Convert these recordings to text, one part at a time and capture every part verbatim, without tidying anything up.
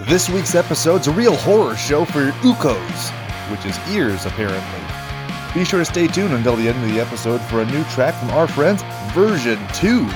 This week's episode's a real horror show for your ukos, which is ears, apparently. Be sure to stay tuned until the end of the episode for a new track from our friends, Version two.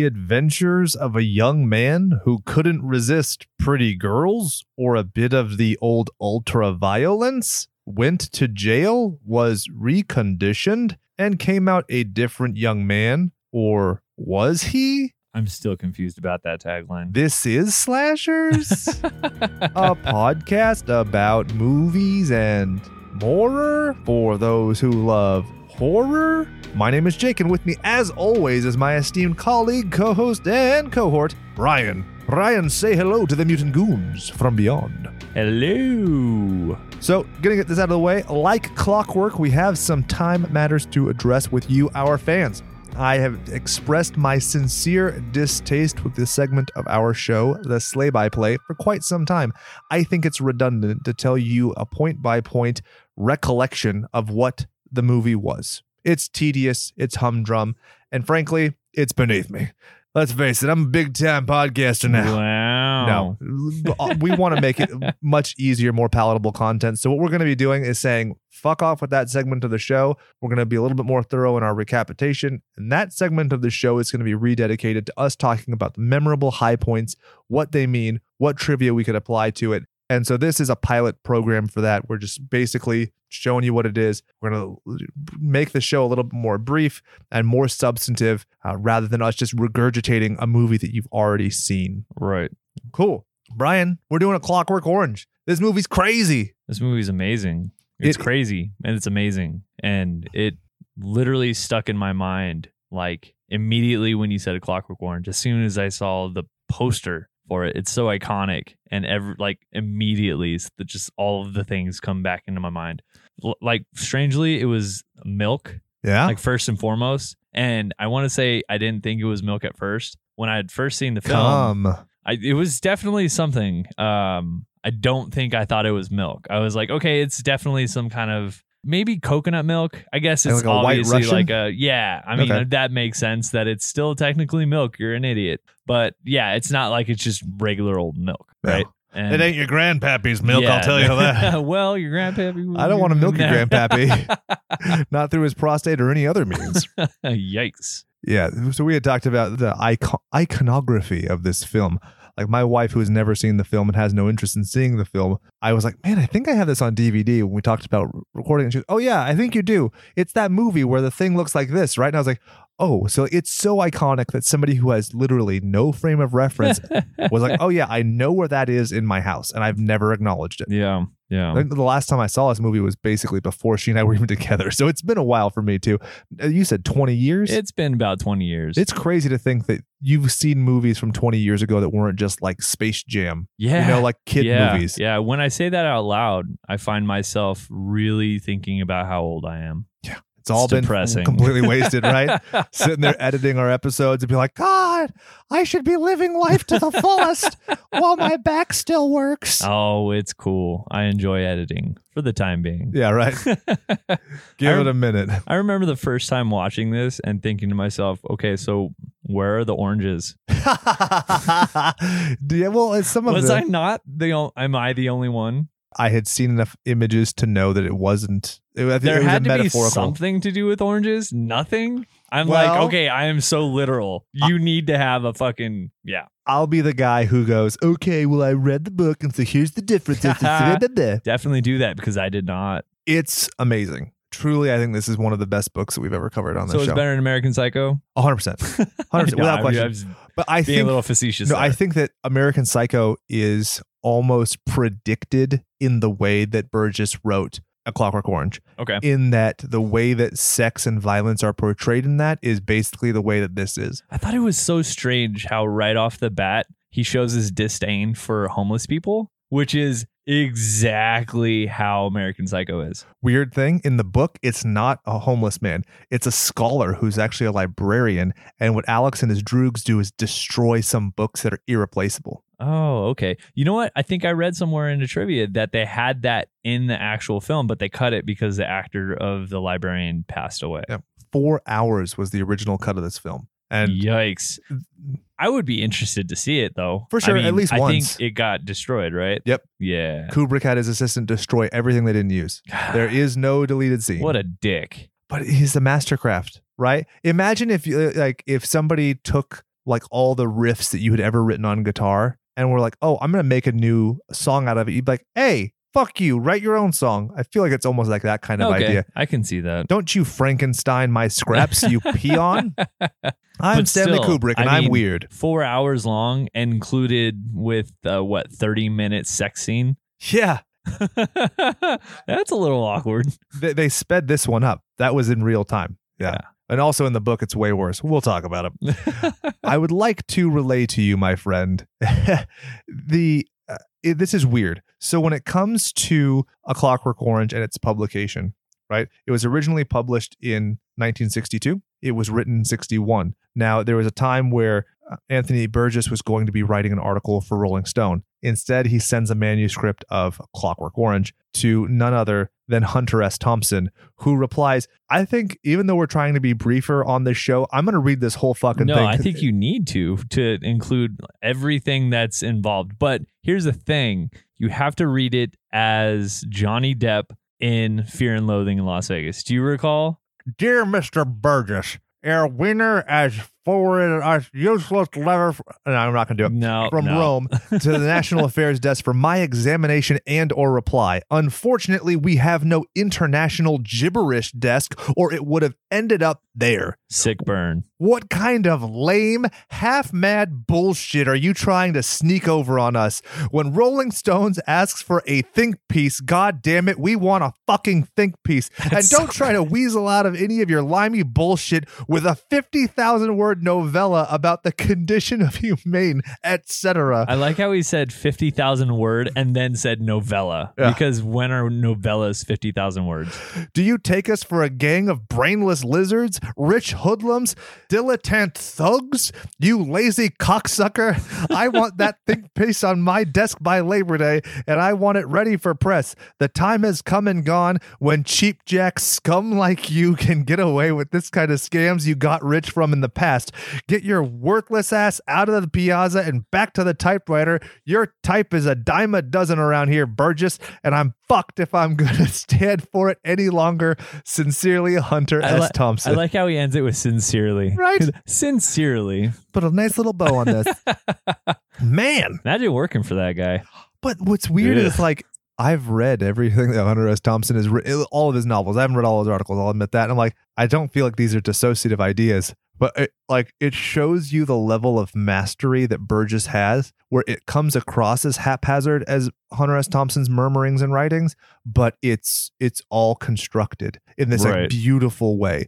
Adventures of a young man who couldn't resist pretty girls or a bit of the old ultraviolence, went to jail, was reconditioned, and came out a different young man. Or was he? I'm still confused about that tagline. This is Slashers, a podcast about movies and horror for those who love horror. My name is Jake, and with me, as always, is my esteemed colleague, co-host, and cohort, Brian. Brian, say hello to the mutant goons from beyond. Hello. So, gonna get this out of the way. Like clockwork, we have some time matters to address with you, our fans. I have expressed my sincere distaste with this segment of our show, the Slay by Play, for quite some time. I think it's redundant to tell you a point-by-point recollection of what the movie was. It's tedious, it's humdrum, and frankly, it's beneath me. Let's face it, I'm a big-time podcaster now. Wow. No, we want to make it much easier, more palatable content. So what we're going to be doing is saying, fuck off with that segment of the show. We're going to be a little bit more thorough in our recapitation. And that segment of the show is going to be rededicated to us talking about the memorable high points, what they mean, what trivia we could apply to it. And so this is a pilot program for that. We're just basically showing you what it is. We're going to make the show a little bit more brief and more substantive uh, rather than us just regurgitating a movie that you've already seen. Right. Cool. Brian, we're doing a Clockwork Orange. This movie's crazy. This movie's amazing. It's it, crazy and it's amazing. And it literally stuck in my mind like immediately when you said a Clockwork Orange. As soon as I saw the poster for it, it's so iconic, and every like immediately just all of the things come back into my mind. L- like strangely, it was milk, yeah, like first and foremost. And I want to say I didn't think it was milk at first when I had first seen the film. I, it was definitely something. Um, I don't think I thought it was milk. I was like, okay, it's definitely some kind of maybe coconut milk. I guess it's like obviously like a yeah. I mean okay. That makes sense that it's still technically milk. You're an idiot, but yeah, it's not like it's just regular old milk, right? No. And it ain't your grandpappy's milk. Yeah. I'll tell you that. Well, your grandpappy. I don't want to milk your grandpappy, not through his prostate or any other means. Yikes. Yeah. So we had talked about the icon- iconography of this film. Like my wife, who has never seen the film and has no interest in seeing the film, I was like, man, I think I have this on D V D when we talked about recording. And she was, oh yeah, I think you do. It's that movie where the thing looks like this, right? And I was like, oh, so it's so iconic that somebody who has literally no frame of reference was like, oh yeah, I know where that is in my house. And I've never acknowledged it. Yeah. Yeah. I think the last time I saw this movie was basically before she and I were even together. So it's been a while for me too. You said twenty years? It's been about twenty years. It's crazy to think that you've seen movies from twenty years ago that weren't just like Space Jam. Yeah. You know, like kid yeah. movies. Yeah. When I say that out loud, I find myself really thinking about how old I am. Yeah. It's all been depressing. Completely wasted, right? Sitting there editing our episodes and be like, God, I should be living life to the fullest while my back still works. Oh, it's cool. I enjoy editing for the time being. Yeah, right. Give re- it a minute. I remember the first time watching this and thinking to myself, okay, so where are the oranges? yeah, well, it's some of Was the- I not the o- am I the only one? I had seen enough images to know that it wasn't. It, I think there it was had to be something to do with oranges. Nothing. I'm well, like, okay, I am so literal. You I, need to have a fucking yeah. I'll be the guy who goes, okay, well, I read the book, and so here's the difference. Definitely do that because I did not. It's amazing. Truly, I think this is one of the best books that we've ever covered on this show. So it's show. better than American Psycho? one hundred percent. one hundred percent no, without question. I was but I being think, a little facetious. No, there. I think that American Psycho is almost predicted in the way that Burgess wrote A Clockwork Orange. Okay. In that the way that sex and violence are portrayed in that is basically the way that this is. I thought it was so strange how right off the bat he shows his disdain for homeless people, which is exactly how American Psycho is. Weird thing, in the book, it's not a homeless man. It's a scholar who's actually a librarian. And what Alex and his droogs do is destroy some books that are irreplaceable. Oh, okay. You know what? I think I read somewhere in the trivia that they had that in the actual film, but they cut it because the actor of the librarian passed away. Yeah. Four hours was the original cut of this film. And yikes. I would be interested to see it, though. For sure, I mean, at least I once. I think it got destroyed, right? Yep. Yeah. Kubrick had his assistant destroy everything they didn't use. There is no deleted scene. What a dick. But he's the mastercraft, right? Imagine if you, like, if somebody took like all the riffs that you had ever written on guitar and were like, oh, I'm going to make a new song out of it. You'd be like, hey, fuck you, write your own song. I feel like it's almost like that kind of okay, idea. I can see that. Don't you Frankenstein my scraps, you peon. I'm but Stanley still, Kubrick, and I I'm mean, weird. Four hours long, included with, uh, what, thirty-minute sex scene? Yeah. That's a little awkward. They, they sped this one up. That was in real time. Yeah. yeah. And also in the book, it's way worse. We'll talk about it. I would like to relay to you, my friend, the... Uh, it, this is weird. So when it comes to A Clockwork Orange and its publication, right? It was originally published in nineteen sixty-two. It was written in sixty-one. Now, there was a time where uh, Anthony Burgess was going to be writing an article for Rolling Stone. Instead, he sends a manuscript of A Clockwork Orange to none other than Hunter S. Thompson, who replies, I think even though we're trying to be briefer on this show, I'm going to read this whole fucking no, thing. No, I think you need to, to include everything that's involved. But here's the thing. You have to read it as Johnny Depp in Fear and Loathing in Las Vegas. Do you recall? Dear Mister Burgess, our winner as forwarded us useless letter. F- no, I'm not going to do it. No, From no. Rome to the National Affairs Desk for my examination and or reply. Unfortunately, we have no international gibberish desk, or it would have ended up there. Sick burn. What kind of lame, half-mad bullshit are you trying to sneak over on us? When Rolling Stones asks for a think piece, god damn it, we want a fucking think piece. That's and don't so try to weasel out of any of your limey bullshit with a fifty thousand word novella about the condition of humane, et cetera. I like how he said fifty thousand word and then said novella, yeah. because when are novellas fifty thousand words? Do you take us for a gang of brainless lizards, rich hoodlums, dilettante thugs? You lazy cocksucker. I want that think piece on my desk by Labor Day, and I want it ready for press. The time has come and gone when cheapjack scum like you can get away with this kind of scams you got rich from in the past. Get your worthless ass out of the piazza and back to the typewriter. Your type is a dime a dozen around here, Burgess, and I'm fucked if I'm going to stand for it any longer. Sincerely, Hunter I S. Li- Thompson. I like how he ends it with sincerely. Right? Sincerely. Put a nice little bow on this. Man. Imagine working for that guy. But what's weird Ugh. is like, I've read everything that Hunter S. Thompson has written, all of his novels. I haven't read all his articles. I'll admit that. And I'm like, I don't feel like these are dissociative ideas. But it, like, it shows you the level of mastery that Burgess has, where it comes across as haphazard as Hunter S. Thompson's murmurings and writings, but it's it's all constructed in this right. like, beautiful way.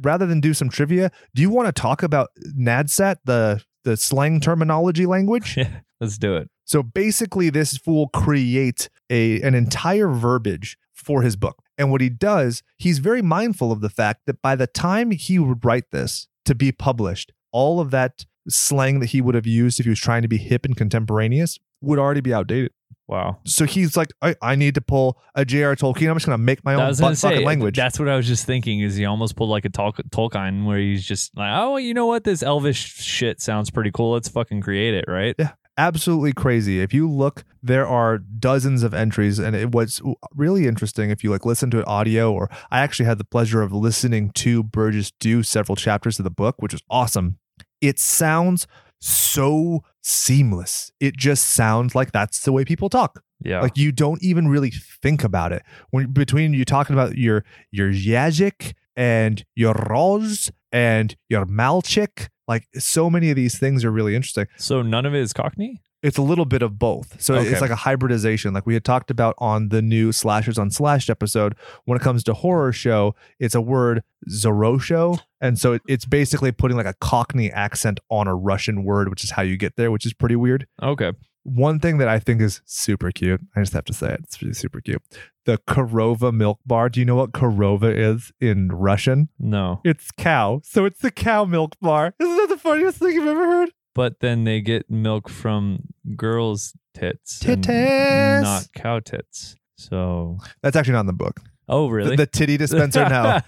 Rather than do some trivia, do you want to talk about NADSAT, the the slang terminology language? Yeah, let's do it. So basically, this fool creates a an entire verbiage for his book, and what he does, he's very mindful of the fact that by the time he would write this, to be published, all of that slang that he would have used if he was trying to be hip and contemporaneous would already be outdated. Wow. So he's like, I, I need to pull a J R. Tolkien. I'm just going to make my own fucking say, language. That's what I was just thinking, is he almost pulled like a Tol- Tolkien where he's just like, oh, you know what? This elvish shit sounds pretty cool. Let's fucking create it, right? Yeah. Absolutely crazy. If you look, there are dozens of entries, and it was really interesting if you like listen to it audio, or I actually had the pleasure of listening to Burgess do several chapters of the book, which was awesome. It sounds so seamless. It just sounds like that's the way people talk. Yeah. Like you don't even really think about it. When between you talking about your your Yajic and your Roz and your Malchik, like so many of these things are really interesting. So none of it is Cockney? It's a little bit of both. So okay. It's like a hybridization. Like we had talked about on the new Slashers on Slashed episode, when it comes to horror show, it's a word Zorosho. And so it's basically putting like a Cockney accent on a Russian word, which is how you get there, which is pretty weird. Okay. One thing that I think is super cute, I just have to say it, it's really super cute. The Korova milk bar. Do you know what Korova is in Russian? No. It's cow. So it's the cow milk bar. Isn't that the funniest thing you've ever heard? but then they get milk from girls' tits, tits, not cow tits. So that's actually not in the book. Oh, really? The, the titty dispenser now,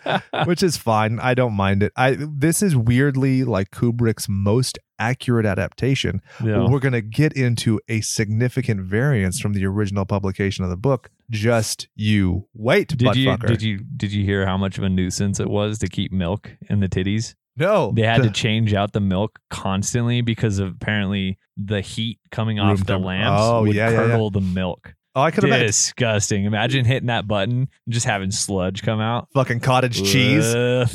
which is fine. I don't mind it. I This is weirdly like Kubrick's most accurate adaptation. Yeah. We're going to get into a significant variance from the original publication of the book. Just you wait, did butt you, fucker. Did you, did you hear how much of a nuisance it was to keep milk in the titties? No. They had the, to change out the milk constantly because of apparently the heat coming off the lamps oh, would yeah, curdle yeah, yeah. the milk. Oh, I could have disgusting. Imagine hitting that button and just having sludge come out. Fucking cottage cheese. That's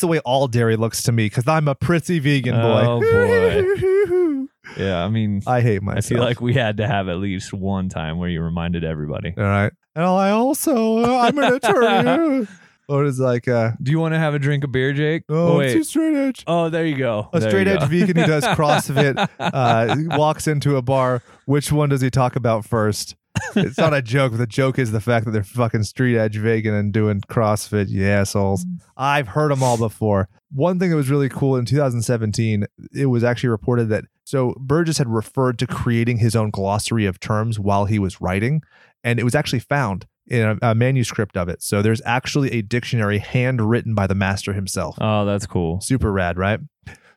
the way all dairy looks to me because I'm a pretty vegan boy. Oh, boy. Yeah, I mean, I hate myself. I feel like we had to have at least one time where you reminded everybody. All right. And I also, uh, I'm an attorney. Or it's like, uh, do you want to have a drink of beer, Jake? Oh, oh wait. It's a straight edge. Oh, there you go. A there straight edge go. vegan who does CrossFit uh, walks into a bar. Which one does he talk about first? It's not a joke. The joke is the fact that they're fucking straight edge vegan and doing CrossFit, you assholes. I've heard them all before. One thing that was really cool in two thousand seventeen, it was actually reported that so Burgess had referred to creating his own glossary of terms while he was writing, and it was actually found in a, a manuscript of it. So there's actually a dictionary handwritten by the master himself. Oh, that's cool. Super rad, right?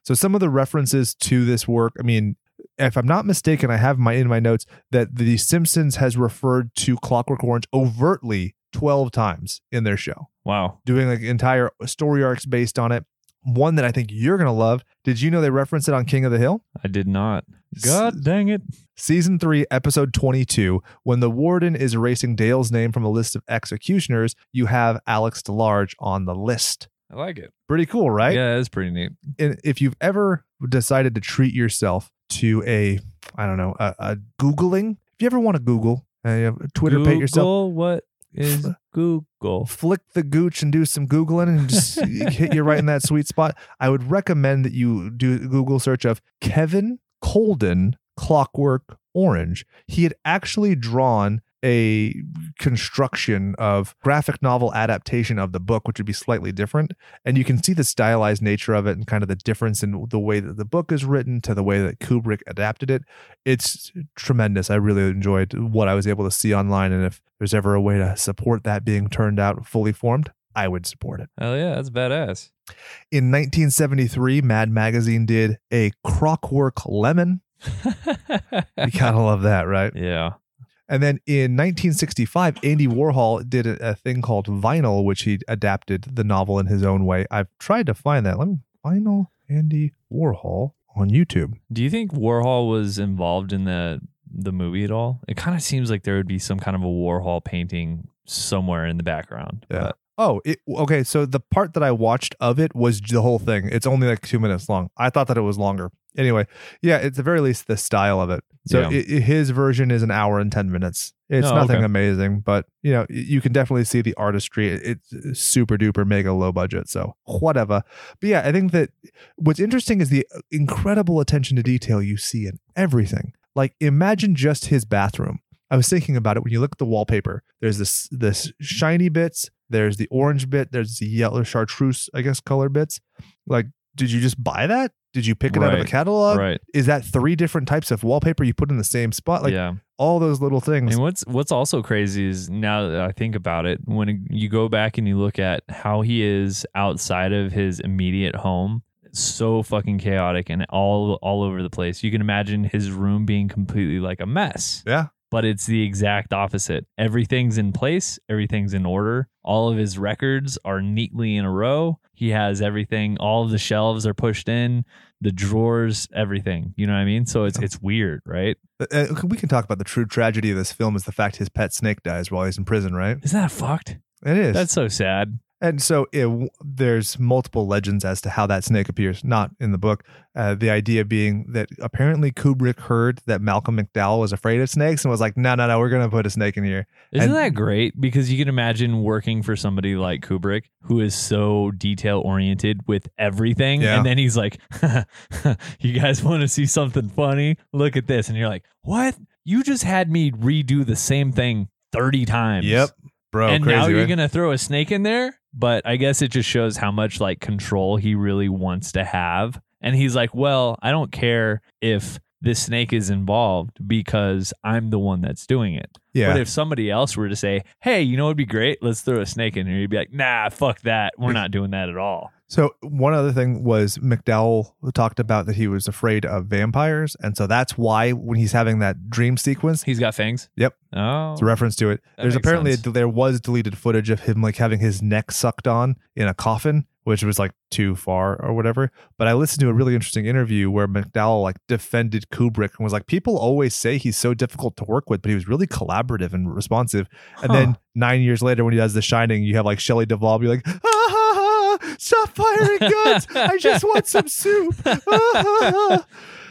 So some of the references to this work, I mean, if I'm not mistaken, I have my in my notes that The Simpsons has referred to Clockwork Orange overtly twelve times in their show. Wow. Doing like entire story arcs based on it. One that I think you're going to love. Did you know they referenced it on King of the Hill? I did not. God dang it. Season three, episode twenty-two. When the warden is erasing Dale's name from a list of executioners, you have Alex DeLarge on the list. I like it. Pretty cool, right? Yeah, it's pretty neat. And if you've ever decided to treat yourself to a, I don't know, a, a Googling. If you ever want to Google, uh, Twitter Google, pay yourself. Google what? Is Google. Flick the gooch and do some Googling and just hit you right in that sweet spot. I would recommend that you do a Google search of Kevin Colden Clockwork Orange. He had actually drawn a construction of graphic novel adaptation of the book, which would be slightly different. And you can see the stylized nature of it and kind of the difference in the way that the book is written to the way that Kubrick adapted it. It's tremendous. I really enjoyed what I was able to see online. And if there's ever a way to support that being turned out fully formed, I would support it. Hell yeah, that's badass. In nineteen seventy-three, Mad Magazine did a Clockwork Lemon. You kind of love that, right? Yeah. And then in nineteen sixty-five, Andy Warhol did a, a thing called Vinyl, which he adapted the novel in his own way. I've tried to find that. Let me Vinyl Andy Warhol on YouTube. Do you think Warhol was involved in the the movie at all? It kind of seems like there would be some kind of a Warhol painting somewhere in the background. Yeah. But. Oh, it, okay. So the part that I watched of it was the whole thing. It's only like two minutes long. I thought that it was longer. Anyway, yeah, at the very least, the style of it. So yeah. it, it, his version is an hour and ten minutes. It's oh, nothing okay. amazing, but you know you can definitely see the artistry. It, it's super duper mega low budget, so whatever. But yeah, I think that what's interesting is the incredible attention to detail you see in everything. Like imagine just his bathroom. I was thinking about it when you look at the wallpaper. There's this this shiny bits. There's the orange bit. There's the yellow chartreuse, I guess, color bits. Like, did you just buy that? Did you pick it right. out of a catalog? Right. Is that three different types of wallpaper you put in the same spot? Like yeah. all those little things. And what's what's also crazy is now that I think about it, when you go back and you look at how he is outside of his immediate home, it's so fucking chaotic and all all over the place. You can imagine his room being completely like a mess. Yeah. But it's the exact opposite. Everything's in place. Everything's in order. All of his records are neatly in a row. He has everything. All of the shelves are pushed in, the drawers, everything. You know what I mean? So it's it's weird, right? Uh, we can talk about the true tragedy of this film is the fact his pet snake dies while he's in prison, right? Isn't that fucked? It is. That's so sad. And so it, there's multiple legends as to how that snake appears, not in the book. Uh, the idea being that apparently Kubrick heard that Malcolm McDowell was afraid of snakes and was like, no, no, no, we're going to put a snake in here. Isn't and, that great? Because you can imagine working for somebody like Kubrick who is so detail oriented with everything. Yeah. And then he's like, you guys want to see something funny? Look at this. And you're like, what? You just had me redo the same thing thirty times. Yep. Bro, and crazy, now you're right? going to throw a snake in there? But I guess it just shows how much like control he really wants to have And he's like, well, I don't care if this snake is involved because I'm the one that's doing it. Yeah. But if somebody else were to say, hey, you know what'd be great? Let's throw a snake in here. You'd be like, nah, fuck that. We're not doing that at all. So one other thing was McDowell talked about that he was afraid of vampires. And so that's why when he's having that dream sequence, he's got fangs. Yep. Oh, it's a reference to it. There's apparently, a, there was deleted footage of him like having his neck sucked on in a coffin, which was like too far or whatever. But I listened to a really interesting interview where McDowell like defended Kubrick and was like, people always say he's so difficult to work with, but he was really collaborative and responsive. Huh. And then nine years later, when he does The Shining, you have like Shelley Duvall be like, ah, stop firing guns. I just want some soup.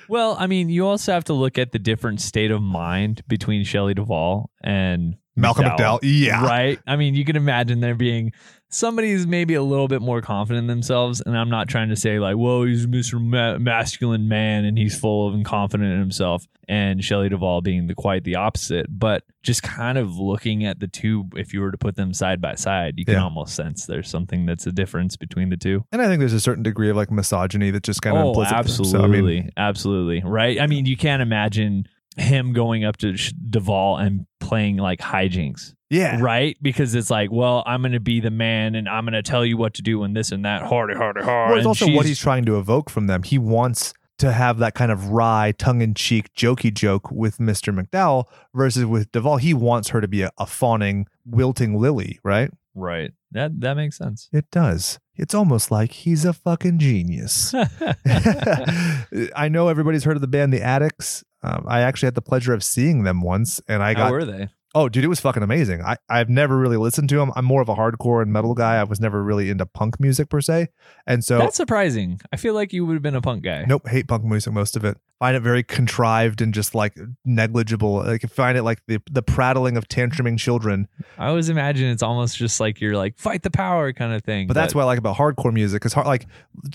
Well, I mean, you also have to look at the different state of mind between Shelley Duvall and Malcolm McDowell. McDowell. Yeah. Right? I mean, you can imagine there being somebody who's maybe a little bit more confident in themselves. And I'm not trying to say like, whoa, he's Mister Ma- masculine man and he's full of and confident in himself. And Shelley Duvall being the quite the opposite. But just kind of looking at the two, if you were to put them side by side, you can yeah. almost sense there's something that's a difference between the two. And I think there's a certain degree of like misogyny that just kind of oh, implicit. Absolutely. So, I mean, absolutely. Right. I mean, you can't imagine him going up to Duvall and playing like hijinks. Yeah. Right? Because it's like, well, I'm going to be the man and I'm going to tell you what to do and this and that. Harder, harder, harder. Well, it's also what he's trying to evoke from them. He wants to have that kind of wry, tongue-in-cheek, jokey joke with Mister McDowell versus with Duvall. He wants her to be a, a fawning, wilting lily, right? Right. That that makes sense. It does. It's almost like he's a fucking genius. I know everybody's heard of the band The Addicts. Um, I actually had the pleasure of seeing them once, and I got. How were they? Oh, dude, it was fucking amazing. I, I've never really listened to them. I'm more of a hardcore and metal guy. I was never really into punk music per se. And so that's surprising. I feel like you would have been a punk guy. Nope. Hate punk music, most of it. Find it very contrived and just like negligible. Like find it like the, the prattling of tantruming children. I always imagine it's almost just like you're like fight the power kind of thing. But, but that's what I like about hardcore music. Because hard, like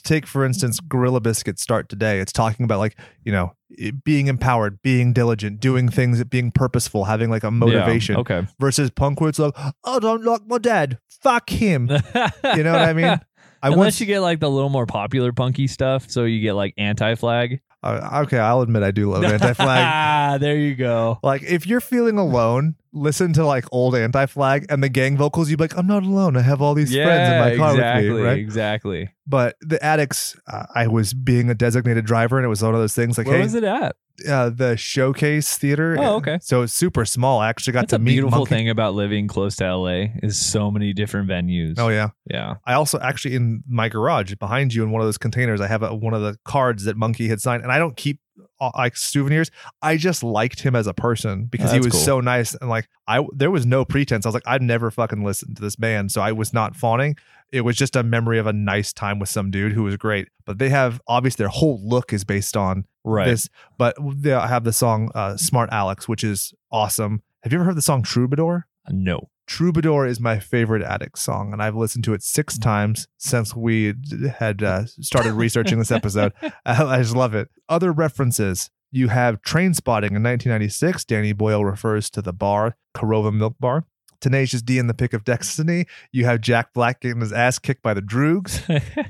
take, for instance, Gorilla Biscuit's Start Today. It's talking about like, you know, being empowered, being diligent, doing things, being purposeful, having like a motivation. Yeah, okay. Versus punk where it's like, I don't like my dad. Fuck him. You know what I mean? I Unless once, you get like the little more popular punky stuff. So you get like Anti-Flag. Uh, okay, I'll admit I do love Anti-Flag. There you go. Like if you're feeling alone, listen to like old Anti-Flag and the gang vocals. You'd be like, I'm not alone. I have all these yeah, friends in my car exactly, with me. Right? Exactly. But The Addicts, uh, I was being a designated driver and it was one of those things like, where hey, was it at? Uh, the Showcase Theater. Oh, okay. So it's super small. I actually got That's to meet. That's a beautiful Monkey. Thing about living close to L A is so many different venues. Oh yeah, yeah. I also actually in my garage behind you in one of those containers, I have a, one of the cards that Monkey had signed, and I don't keep uh, like souvenirs. I just liked him as a person because oh, he was cool. so nice and like I. There was no pretense. I was like, I've never fucking listened to this band, so I was not fawning. It was just a memory of a nice time with some dude who was great. But they have, obviously, their whole look is based on right. this. But they have the song uh, Smart Alex, which is awesome. Have you ever heard the song Troubadour? No. Troubadour is my favorite Addicts song, and I've listened to it six times since we had uh, started researching this episode. I just love it. Other references. You have Trainspotting in nineteen ninety-six. Danny Boyle refers to the bar, Korova Milk Bar. Tenacious D in The Pick of Destiny. You have Jack Black getting his ass kicked by the Droogs.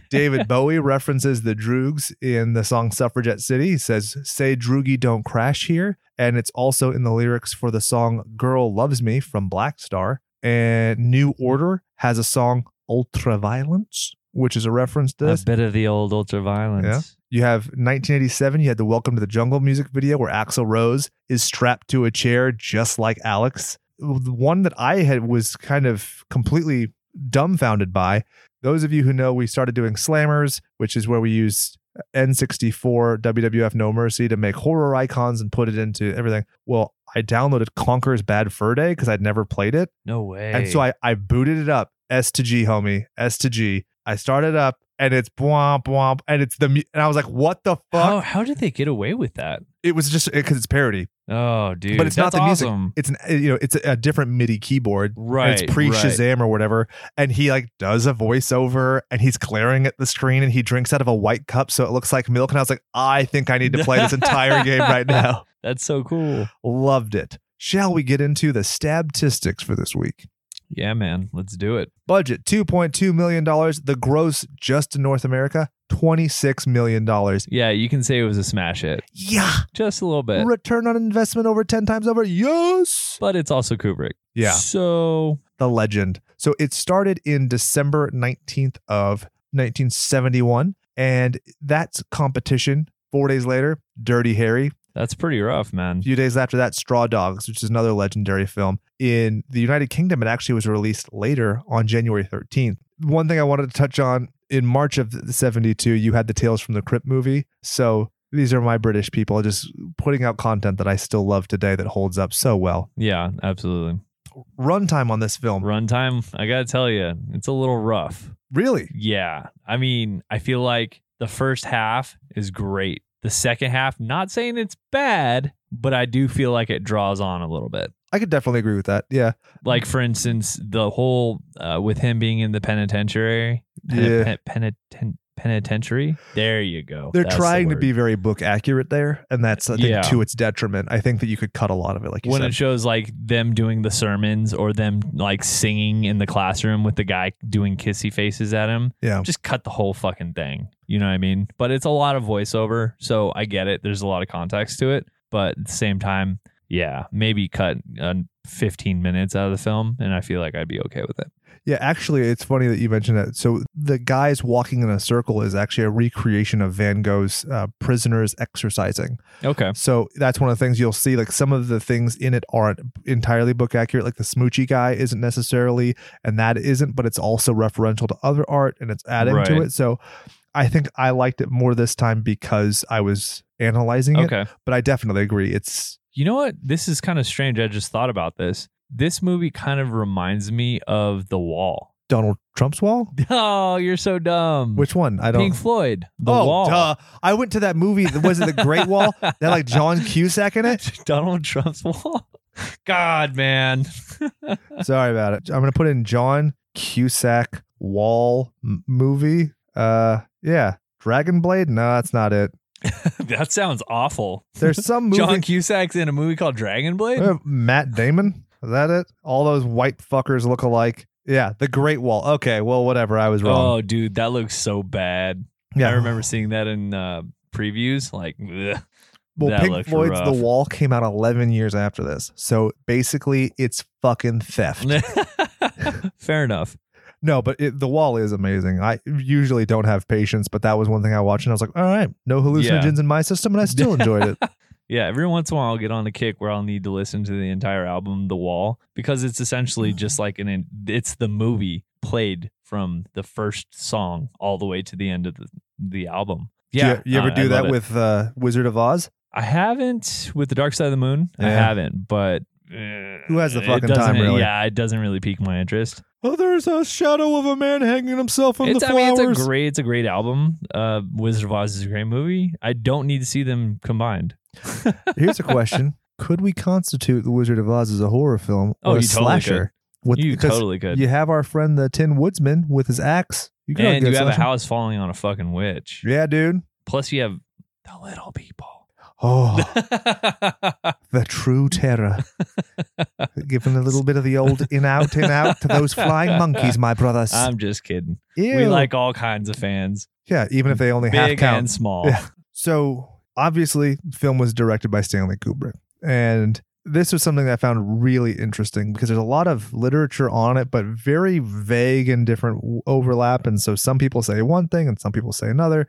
David Bowie references the Droogs in the song Suffragette City. He says, say Droogie don't crash here. And it's also in the lyrics for the song Girl Loves Me from Black Star. And New Order has a song Ultraviolence, which is a reference to this. A bit of the old Ultraviolence. Yeah. You have nineteen eighty-seven, you had the Welcome to the Jungle music video where Axl Rose is strapped to a chair just like Alex. The one that I had was kind of completely dumbfounded by. Those of you who know, we started doing Slammers, which is where we used N sixty-four W W F No Mercy to make horror icons and put it into everything. Well, I downloaded Conker's Bad Fur Day because I'd never played it. No way. And so I, I booted it up. S to G, homie. S to G. I started up and it's bwomp, bwomp. And it's the, and I was like, what the fuck? How, how did they get away with that? It was just because it's parody. Oh, dude! But it's That's not the music. Awesome. It's an, you know, it's a, a different MIDI keyboard. Right. And it's pre Shazam right. or whatever, and he like does a voiceover, and he's glaring at the screen, and he drinks out of a white cup, so it looks like milk. And I was like, I think I need to play this entire game right now. That's so cool. Loved it. Shall we get into the stabtistics for this week? Yeah, man. Let's do it. Budget, two point two million dollars. The gross just in North America, twenty-six million dollars. Yeah, you can say it was a smash hit. Yeah. Just a little bit. Return on investment over ten times over. Yes. But it's also Kubrick. Yeah. So. The legend. So it started in December nineteenth of nineteen seventy-one. And that's competition. Four days later, Dirty Harry. That's pretty rough, man. A few days after that, Straw Dogs, which is another legendary film. In the United Kingdom, it actually was released later on January thirteenth. One thing I wanted to touch on, in March of seventy-two, you had the Tales from the Crypt movie. So these are my British people just putting out content that I still love today that holds up so well. Yeah, absolutely. Runtime on this film. Runtime, I got to tell you, it's a little rough. Really? Yeah. I mean, I feel like the first half is great. The second half, not saying it's bad, but I do feel like it draws on a little bit. I could definitely agree with that. Yeah. Like, for instance, the whole uh, with him being in the penitentiary. Pen- yeah. pen- pen- penitentiary. There you go. They're that's trying the to be very book accurate there. And that's, I think, yeah. to its detriment. I think that you could cut a lot of it. Like you when said. It shows like them doing the sermons or them like singing in the classroom with the guy doing kissy faces at him. Yeah. Just cut the whole fucking thing. You know what I mean? But it's a lot of voiceover, so I get it. There's a lot of context to it, but at the same time, yeah, maybe cut uh, fifteen minutes out of the film, and I feel like I'd be okay with it. Yeah, actually, it's funny that you mentioned that. So the guys walking in a circle is actually a recreation of Van Gogh's uh, Prisoners Exercising. Okay. So that's one of the things you'll see. Like, some of the things in it aren't entirely book accurate. Like the Smoochie guy isn't necessarily, and that isn't, but it's also referential to other art, and it's adding right. to it. So I think I liked it more this time because I was analyzing okay. it. But I definitely agree. It's You know what? This is kind of strange. I just thought about this. This movie kind of reminds me of The Wall. Donald Trump's Wall? Oh, you're so dumb. Which one? I don't. Pink Floyd. The oh, Wall. Duh. I went to that movie. Was it The Great Wall? That like John Cusack in it? Donald Trump's Wall? God, man. Sorry about it. I'm going to put in John Cusack Wall m- movie. Uh, yeah. Dragon Blade? No, that's not it. That sounds awful. There's some movie. John Cusack's in a movie called Dragon Blade? Uh, Matt Damon? Is that it? All those white fuckers look alike. Yeah, The Great Wall. Okay, well, whatever. I was wrong. Oh, dude, that looks so bad. Yeah. I remember seeing that in uh, previews. Like, ugh, well, Pink Floyd's rough. The Wall came out eleven years after this. So basically, it's fucking theft. Fair enough. No, but it, The Wall is amazing. I usually don't have patience, but that was one thing I watched, and I was like, all right, no hallucinogens yeah. in my system, and I still enjoyed it. Yeah, every once in a while I'll get on a kick where I'll need to listen to the entire album, The Wall, because it's essentially just like an, it's the movie played from the first song all the way to the end of the, the album. Yeah, do you, you ever uh, do I that with uh, Wizard of Oz? I haven't. With The Dark Side of the Moon, yeah. I haven't, but... Who has the fucking time, really? Yeah, it doesn't really pique my interest. Oh, there's a shadow of a man hanging himself on it's, the flowers. I mean, it's a great, it's a great album. Uh, Wizard of Oz is a great movie. I don't need to see them combined. Here's a question: could we constitute The Wizard of Oz as a horror film or oh, you a slasher? Totally could. With, you totally could. You have our friend the Tin Woodsman with his axe. You and you have slasher. A house falling on a fucking witch. Yeah, dude. Plus, you have the little people. Oh, the true terror. Giving a little bit of the old in out, in out to those flying monkeys, my brothers. I'm just kidding. Ew. We like all kinds of fans. Yeah, even if they only big half count. Big and small. Yeah. So obviously, the film was directed by Stanley Kubrick. And this was something that I found really interesting because there's a lot of literature on it, but very vague and different overlap. And so some people say one thing and some people say another.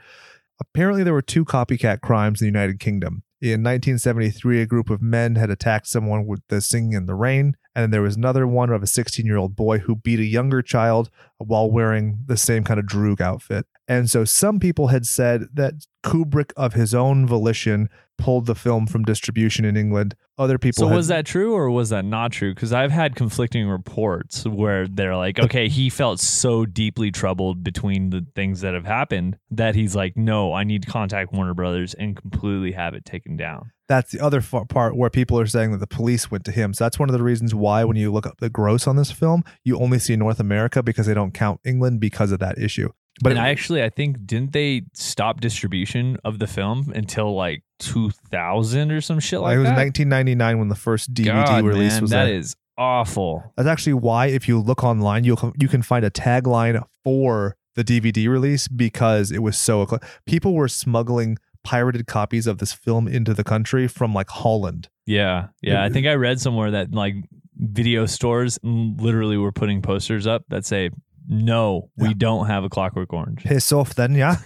Apparently, there were two copycat crimes in the United Kingdom. In nineteen seventy-three, a group of men had attacked someone with the Singing in the Rain, and then there was another one of a sixteen-year-old boy who beat a younger child while wearing the same kind of droog outfit. And so some people had said that Kubrick, of his own volition, pulled the film from distribution in England. Other people So had, was that true or was that not true? Because I've had conflicting reports where they're like, okay, he felt so deeply troubled between the things that have happened that he's like, no, I need to contact Warner Brothers and completely have it taken down. That's the other f- part where people are saying that the police went to him. So that's one of the reasons why when you look up the gross on this film, you only see North America because they don't count England because of that issue. But and it, I actually, I think, didn't they stop distribution of the film until like two thousand or some shit like that? It was that? nineteen ninety-nine when the first D V D God, release man, was that out. Is awful. That's actually why, if you look online, you you can find a tagline for the D V D release, because it was so ecl- people were smuggling pirated copies of this film into the country from like Holland. Yeah, yeah. It, I think I read somewhere that like video stores literally were putting posters up that say, "No, yeah. we don't have A Clockwork Orange." Piss off, then, yeah.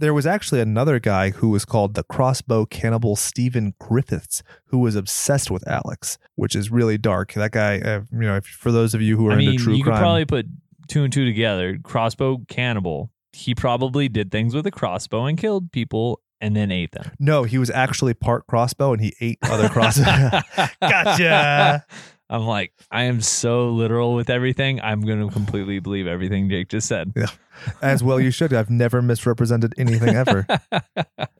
There was actually another guy who was called the Crossbow Cannibal Stephen Griffiths, who was obsessed with Alex, which is really dark. That guy, uh, you know, if, for those of you who are I mean, into true you crime, you could probably put two and two together. Crossbow Cannibal. He probably did things with a crossbow and killed people and then ate them. No, he was actually part crossbow and he ate other crossbow. Gotcha. I'm like, I am so literal with everything. I'm going to completely believe everything Jake just said. Yeah. As well you should. I've never misrepresented anything ever.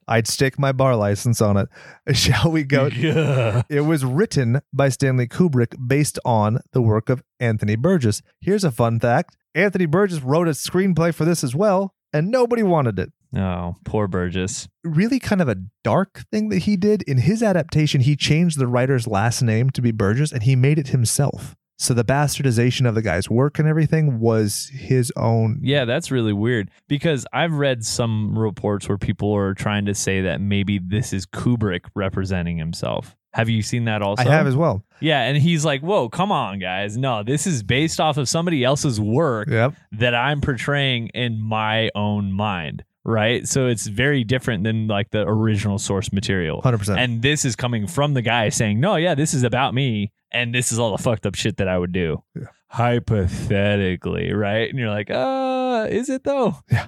I'd stake my bar license on it. Shall we go? Yeah. It was written by Stanley Kubrick based on the work of Anthony Burgess. Here's a fun fact. Anthony Burgess wrote a screenplay for this as well, and nobody wanted it. Oh, poor Burgess. Really kind of a dark thing that he did. In his adaptation, he changed the writer's last name to be Burgess, and he made it himself. So the bastardization of the guy's work and everything was his own. Yeah, that's really weird, because I've read some reports where people are trying to say that maybe this is Kubrick representing himself. Have you seen that also? I have as well. Yeah, and he's like, whoa, come on, guys. No, this is based off of somebody else's work yep. that I'm portraying in my own mind. Right? So it's very different than like the original source material. one hundred percent. And this is coming from the guy saying, no, yeah, this is about me. And this is all the fucked up shit that I would do. Yeah. Hypothetically, right? And you're like, uh, is it though? Yeah.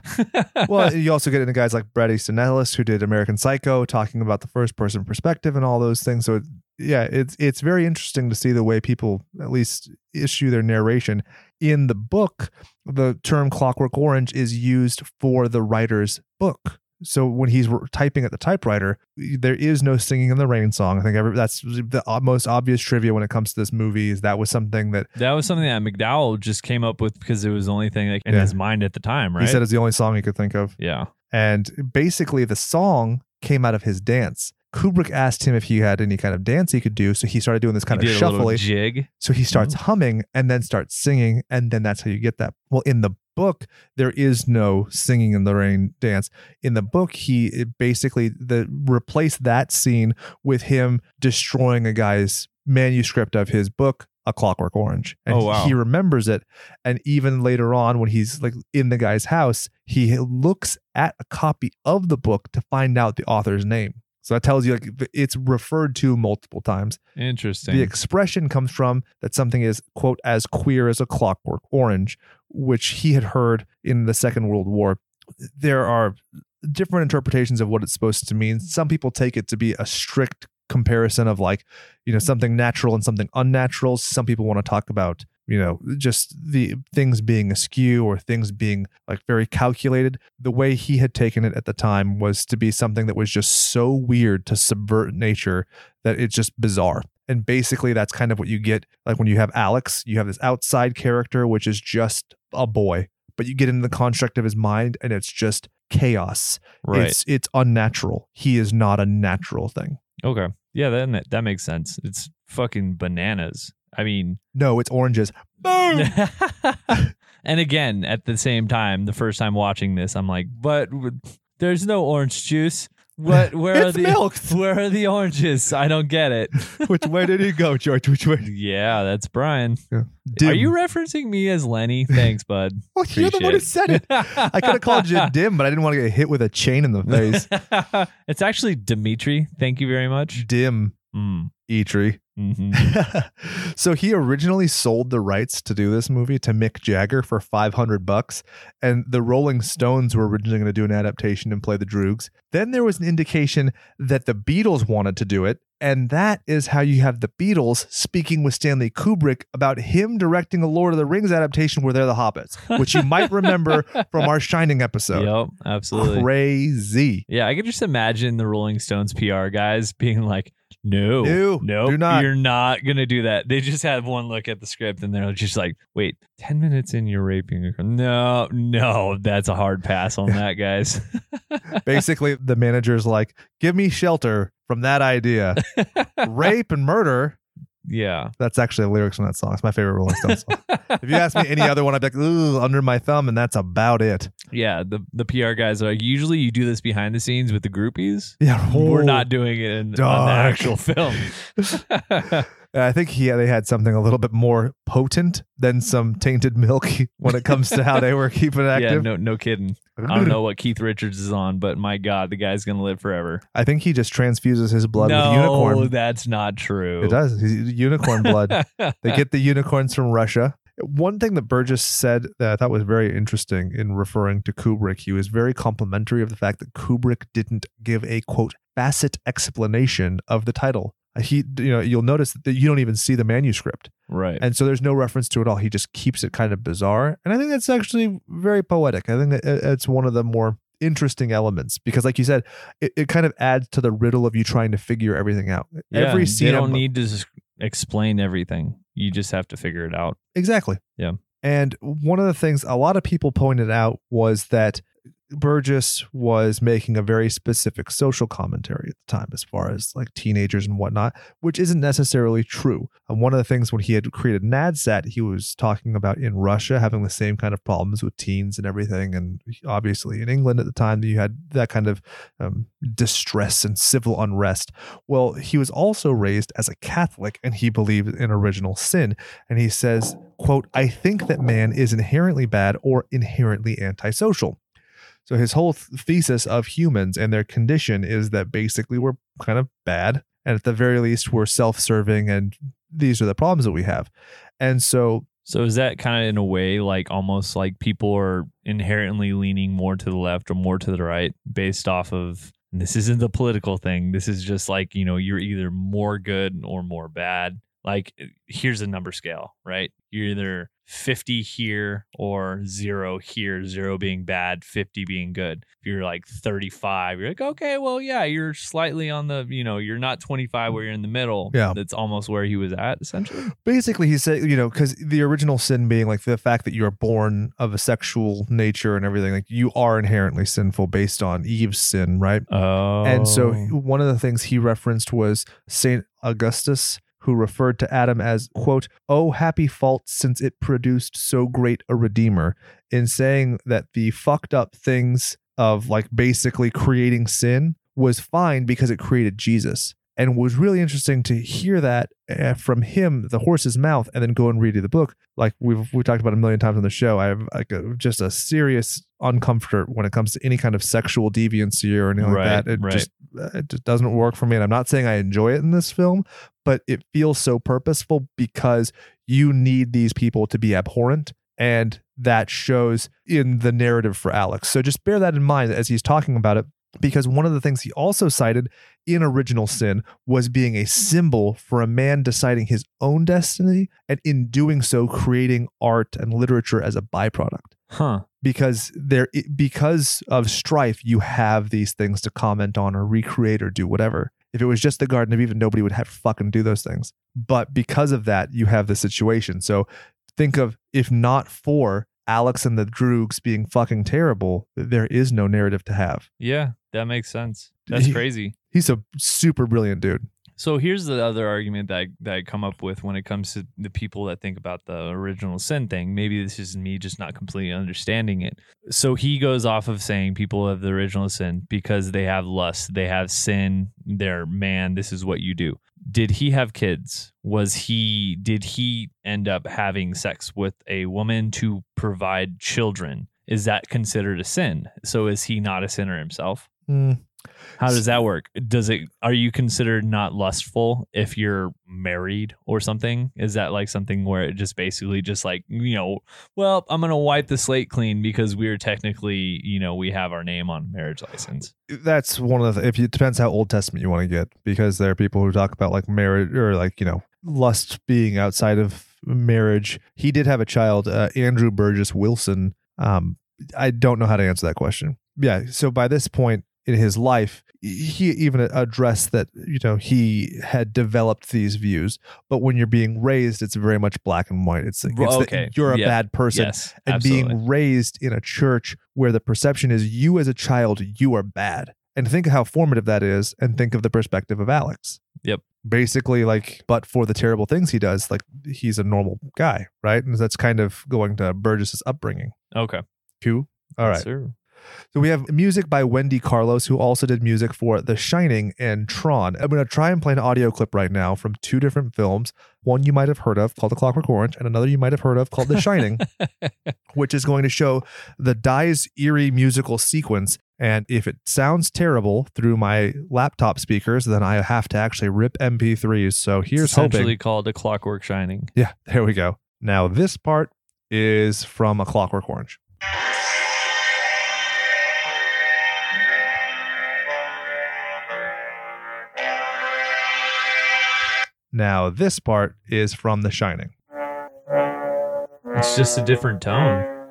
Well, you also get into guys like Bret Easton Ellis, who did American Psycho, talking about the first person perspective and all those things. So it, yeah, it's it's very interesting to see the way people at least issue their narration. In the book, the term Clockwork Orange is used for the writer's book. So when he's typing at the typewriter, there is no Singing in the Rain song. I think every, that's the most obvious trivia when it comes to this movie is that was something that... That was something that McDowell just came up with because it was the only thing that, in yeah. his mind at the time, right? He said it's the only song he could think of. Yeah. And basically the song came out of his dance. Kubrick asked him if he had any kind of dance he could do, so he started doing this kind he of shuffling jig. So he starts mm-hmm. humming and then starts singing, and then that's how you get that. Well, in the book, there is no Singing in the Rain dance. In the book, he basically the replaced that scene with him destroying a guy's manuscript of his book, A Clockwork Orange. And oh, wow. he remembers it. And even later on, when he's like in the guy's house, he looks at a copy of the book to find out the author's name. So that tells you like it's referred to multiple times. Interesting. The expression comes from that something is, quote, as queer as a clockwork orange, which he had heard in the Second World War. There are different interpretations of what it's supposed to mean. Some people take it to be a strict comparison of like, you know, something natural and something unnatural. Some people want to talk about, you know, just the things being askew or things being like very calculated. The way he had taken it at the time was to be something that was just so weird to subvert nature that it's just bizarre. And basically that's kind of what you get. Like when you have Alex, you have this outside character, which is just a boy, but you get into the construct of his mind and it's just chaos. Right. It's, it's unnatural. He is not a natural thing. Okay. Yeah. Then that, that makes sense. It's fucking bananas. I mean, no, it's oranges. Boom. And again, at the same time, the first time watching this, I'm like, but there's no orange juice. What? Where are the milk? Where are the oranges? I don't get it. Which way did he go, George? Which way? Yeah, that's Brian. Yeah. Are you referencing me as Lenny? Thanks, bud. Well, you're the one who said it. I could have called you Dim, but I didn't want to get hit with a chain in the face. It's actually Dimitri. Thank you very much. Dim. Mm. Eitri. Mm-hmm. So he originally sold the rights to do this movie to Mick Jagger for five hundred bucks, and the Rolling Stones were originally going to do an adaptation and play the Droogs. Then there was an indication that the Beatles wanted to do it, and that is how you have the Beatles speaking with Stanley Kubrick about him directing a Lord of the Rings adaptation where they're the hobbits, which you might remember from our Shining episode. Yep, absolutely. Crazy. Yeah, I could just imagine the Rolling Stones P R guys being like, No, no, no, do not. You're not going to do that. They just had one look at the script and they're just like, wait, ten minutes in, you're raping a girl. No, no, that's a hard pass on that, guys. Basically, the manager's like, give me shelter from that idea. Rape and murder. Yeah. That's actually the lyrics on that song. It's my favorite Rolling Stone song. If you ask me any other one, I'd be like, ooh, Under My Thumb, and that's about it. Yeah, the, the P R guys are like, usually you do this behind the scenes with the groupies. Yeah. Oh, we're not doing it in, on the actual film. I think he, they had something a little bit more potent than some tainted milk when it comes to how they were keeping active. Yeah, no, no kidding. I don't know what Keith Richards is on, but my God, the guy's going to live forever. I think he just transfuses his blood no, with unicorn. No, that's not true. It does. He's unicorn blood. They get the unicorns from Russia. One thing that Burgess said that I thought was very interesting in referring to Kubrick, he was very complimentary of the fact that Kubrick didn't give a, quote, facet explanation of the title. He, you know, you'll notice that you don't even see the manuscript. Right. And so there's no reference to it all. He just keeps it kind of bizarre. And I think that's actually very poetic. I think that it's one of the more interesting elements because, like you said, it, it kind of adds to the riddle of you trying to figure everything out. Yeah, Every scene you don't I'm, need to just explain everything. You just have to figure it out. Exactly. Yeah. And one of the things a lot of people pointed out was that Burgess was making a very specific social commentary at the time as far as like teenagers and whatnot, which isn't necessarily true. And one of the things when he had created NADSAT, he was talking about in Russia having the same kind of problems with teens and everything. And obviously in England at the time, you had that kind of um, distress and civil unrest. Well, he was also raised as a Catholic and he believed in original sin. And he says, quote, I think that man is inherently bad or inherently antisocial. So his whole th- thesis of humans and their condition is that basically we're kind of bad. And at the very least, we're self-serving. And these are the problems that we have. And so... So is that kind of in a way like almost like people are inherently leaning more to the left or more to the right based off of... And this isn't the political thing. This is just like, you know, you're either more good or more bad. Like, here's a number scale, right? You're either... fifty here or zero here, zero being bad, fifty being good. If you're like thirty-five, you're like, okay, well, yeah, you're slightly on the, you know, you're not twenty-five where you're in the middle. Yeah. That's almost where he was at, essentially. Basically, he said, you know, because the original sin being like the fact that you are born of a sexual nature and everything, like you are inherently sinful based on Eve's sin, right? Oh. And so one of the things he referenced was Saint Augustus, who referred to Adam as, quote, oh, happy fault, since it produced so great a redeemer, in saying that the fucked up things of like basically creating sin was fine because it created Jesus. And it was really interesting to hear that from him, the horse's mouth, and then go and read the book. Like we've we talked about a million times on the show, I have like a, just a serious uncomfort when it comes to any kind of sexual deviancy or anything right, like that. It right. just it just doesn't work for me. And I'm not saying I enjoy it in this film, but it feels so purposeful because you need these people to be abhorrent. And that shows in the narrative for Alex. So just bear that in mind as he's talking about it. Because one of the things he also cited in Original Sin was being a symbol for a man deciding his own destiny and in doing so creating art and literature as a byproduct. Huh. Because there, because of strife, you have these things to comment on or recreate or do whatever. If it was just the Garden of Eden, nobody would have to fucking do those things. But because of that, you have the situation. So think of, if not for Alex and the Droogs being fucking terrible, there is no narrative to have. Yeah. That makes sense. That's he, crazy. He's a super brilliant dude. So here's the other argument that I, that I come up with when it comes to the people that think about the original sin thing. Maybe this is me just not completely understanding it. So he goes off of saying people have the original sin because they have lust, they have sin, they're man, this is what you do. Did he have kids? Was he, did he end up having sex with a woman to provide children? Is that considered a sin? So is he not a sinner himself? Mm. How does that work? Does it, are you considered not lustful if you're married or something? Is that like something where it just basically just like, you know, well, I'm going to wipe the slate clean because we're technically, you know, we have our name on marriage license. That's one of the, if you, it depends how Old Testament you want to get, because there are people who talk about like marriage or like, you know, lust being outside of marriage. He did have a child, uh, Andrew Burgess Wilson. Um, I don't know how to answer that question. Yeah. So by this point in his life, he even addressed that, you know, he had developed these views, but when you're being raised, it's very much black and white. It's like, it's okay. that you're a yeah. bad person. Yes, and absolutely. Being raised in a church where the perception is you as a child, you are bad. And think of how formative that is, and think of the perspective of Alex. Yep. Basically, like, but for the terrible things he does, like, he's a normal guy, right? And that's kind of going to Burgess's upbringing. Okay. Q. All right. Yes, sir. So we have music by Wendy Carlos, who also did music for The Shining and Tron. I'm going to try and play an audio clip right now from two different films. One you might have heard of called The Clockwork Orange, and another you might have heard of called The Shining, which is going to show the Dye's eerie musical sequence. And if it sounds terrible through my laptop speakers, then I have to actually rip M P threes. So here's it's essentially hoping. Called The Clockwork Shining. Yeah, there we go. Now this part is from A Clockwork Orange. Now, this part is from The Shining. It's just a different tone.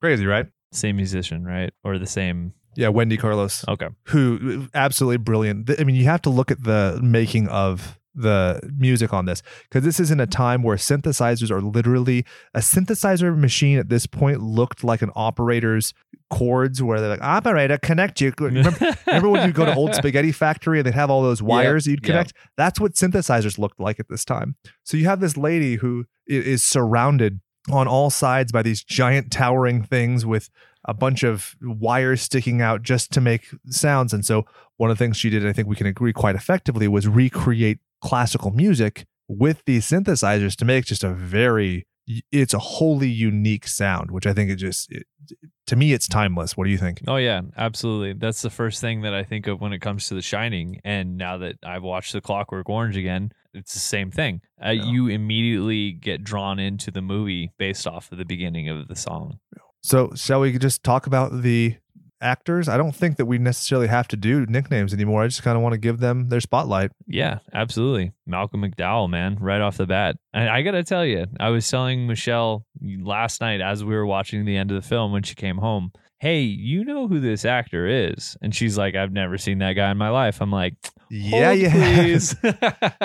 Crazy, right? Same musician, right? Or the same... Yeah, Wendy Carlos. Okay. Who, absolutely brilliant. I mean, you have to look at the making of the music on this, because this is in a time where synthesizers are literally... A synthesizer machine at this point looked like an operator's chords, where they're like, operator, connect you. Remember, remember when you go to Old Spaghetti Factory and they'd have all those wires yep, you'd connect? Yep. That's what synthesizers looked like at this time. So you have this lady who is surrounded on all sides by these giant towering things with a bunch of wires sticking out just to make sounds. And so one of the things she did, I think we can agree quite effectively, was recreate classical music with these synthesizers to make just a very... It's a wholly unique sound, which I think it just, it, to me, it's timeless. What do you think? Oh, yeah, absolutely. That's the first thing that I think of when it comes to The Shining. And now that I've watched The Clockwork Orange again, it's the same thing. Uh, yeah. You immediately get drawn into the movie based off of the beginning of the song. So shall we just talk about the actors? I don't think that we necessarily have to do nicknames anymore. I just kind of want to give them their spotlight. Yeah, absolutely. Malcolm McDowell, man, right off the bat. And I gotta tell you, I was telling Michelle last night as we were watching the end of the film when she came home, hey, you know who this actor is? And she's like, I've never seen that guy in my life. I'm like, yeah, please.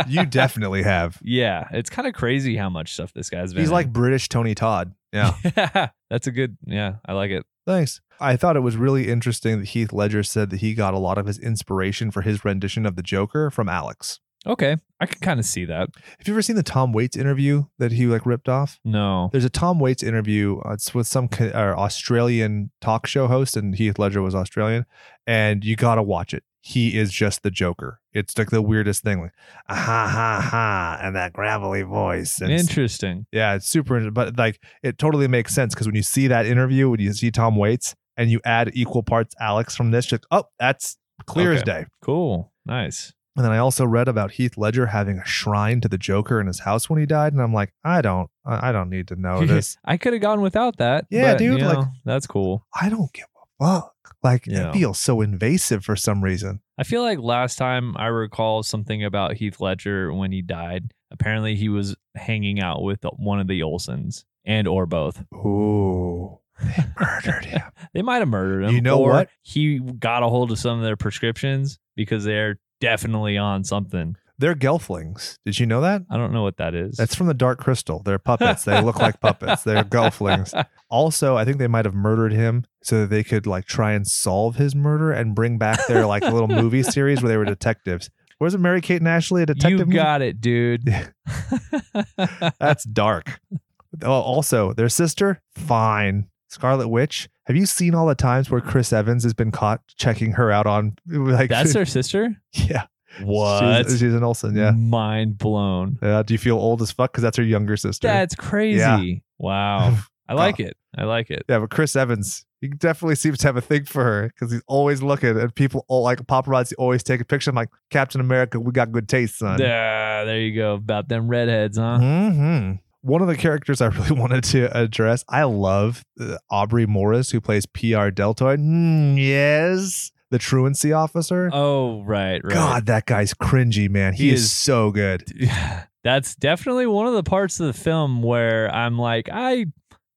You definitely have. Yeah, it's kind of crazy how much stuff this guy's been He's in. Like British Tony Todd. Yeah. That's a good, yeah, I like it. Thanks. I thought it was really interesting that Heath Ledger said that he got a lot of his inspiration for his rendition of the Joker from Alex. Okay. I can kind of see that. Have you ever seen the Tom Waits interview that he like ripped off? No. There's a Tom Waits interview. It's with some uh, Australian talk show host, and Heath Ledger was Australian, and you got to watch it. He is just the Joker. It's like the weirdest thing. Like, ah, ha, ha, ha, and that gravelly voice. And interesting. Yeah, it's super, but like it totally makes sense, because when you see that interview, when you see Tom Waits and you add equal parts Alex from this, just, oh, that's clear okay. as day. Cool. Nice. And then I also read about Heath Ledger having a shrine to the Joker in his house when he died. And I'm like, I don't, I don't need to know this. I could have gone without that. Yeah, but, dude. You know, like, that's cool. I don't give a fuck. Like, yeah. It feels so invasive for some reason. I feel like last time I recall something about Heath Ledger when he died. Apparently, he was hanging out with one of the Olsons and or both. Ooh. They murdered him. They might have murdered him. You know or what? He got a hold of some of their prescriptions because they're definitely on something. They're Gelflings. Did you know that? I don't know what that is. That's from the Dark Crystal. They're puppets. They look like puppets. They're Gelflings. Also, I think they might have murdered him so that they could like try and solve his murder and bring back their like little movie series where they were detectives. Was it Mary Kate and Ashley a detective? You got movie? It, dude. That's dark. Also, their sister, fine. Scarlet Witch. Have you seen all the times where Chris Evans has been caught checking her out on like that's her sister? Yeah. What? She's, she's an Olsen. Yeah. Mind blown. Yeah. Do you feel old as fuck? Because that's her younger sister. That's crazy. Yeah. Wow. I like it. I like it. Yeah, but Chris Evans, he definitely seems to have a thing for her because he's always looking, and people all, like paparazzi always take a picture. I'm like, Captain America, we got good taste, son. Yeah, there you go. About them redheads, huh? Mm-hmm. One of the characters I really wanted to address, I love uh, Aubrey Morris, who plays P R Deltoid. Mm, yes. The truancy officer. Oh, right, right. God, that guy's cringy, man. He, he is, is so good. That's definitely one of the parts of the film where I'm like, I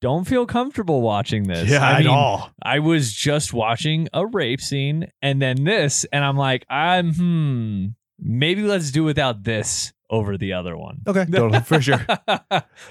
don't feel comfortable watching this. Yeah, I mean, at all. I was just watching a rape scene and then this, and I'm like, I'm, hmm, maybe let's do without this over the other one. Okay, totally, for sure.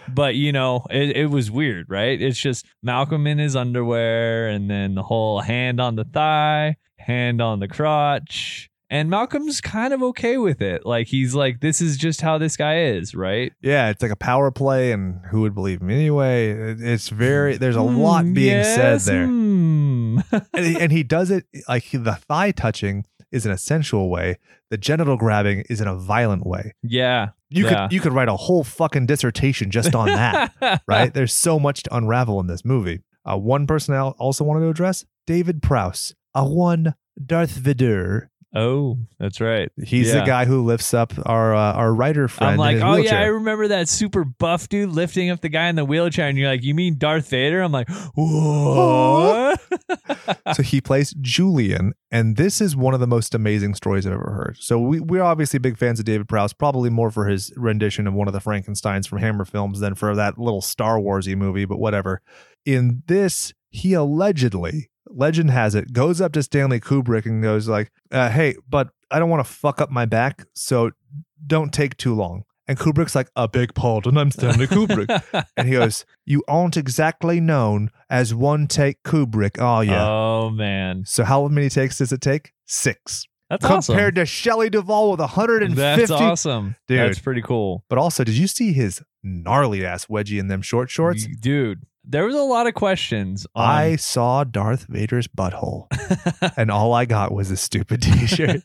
But, you know, it, it was weird, right? It's just Malcolm in his underwear and then the whole hand on the thigh, hand on the crotch, And Malcolm's kind of okay with it. Like, he's like, this is just how this guy is, right? Yeah, it's like a power play, and who would believe him anyway? It's very, there's a mm, lot being yes, said there. Mm. and, he, and he does it, like, he, the thigh touching is in a sensual way. The genital grabbing is in a violent way. Yeah. You yeah. could you could write a whole fucking dissertation just on that, right? There's so much to unravel in this movie. Uh, one person I also wanted to address, David Prowse. A one Darth Vader. Oh, that's right. He's yeah. the guy who lifts up our uh, our writer friend. I'm like, in his oh wheelchair. yeah, I remember that super buff dude lifting up the guy in the wheelchair, and you're like, you mean Darth Vader? I'm like, whoa. So he plays Julian, and this is one of the most amazing stories I've ever heard. So we we're obviously big fans of David Prowse, probably more for his rendition of one of the Frankensteins from Hammer Films than for that little Star Wars-y movie, but whatever. In this, he allegedly. Legend has it, goes up to Stanley Kubrick and goes like, uh, hey, but I don't want to fuck up my back, so don't take too long. And Kubrick's like, a big pardon, I'm Stanley Kubrick. And he goes, you aren't exactly known as one take Kubrick, are you? Oh, man. So how many takes does it take? Six. That's Compared awesome. Compared to Shelley Duvall with one hundred fifty. That's awesome. Dude. That's pretty cool. But also, did you see his gnarly ass wedgie in them short shorts? Dude. There was a lot of questions. On... I saw Darth Vader's butthole, and all I got was a stupid T-shirt.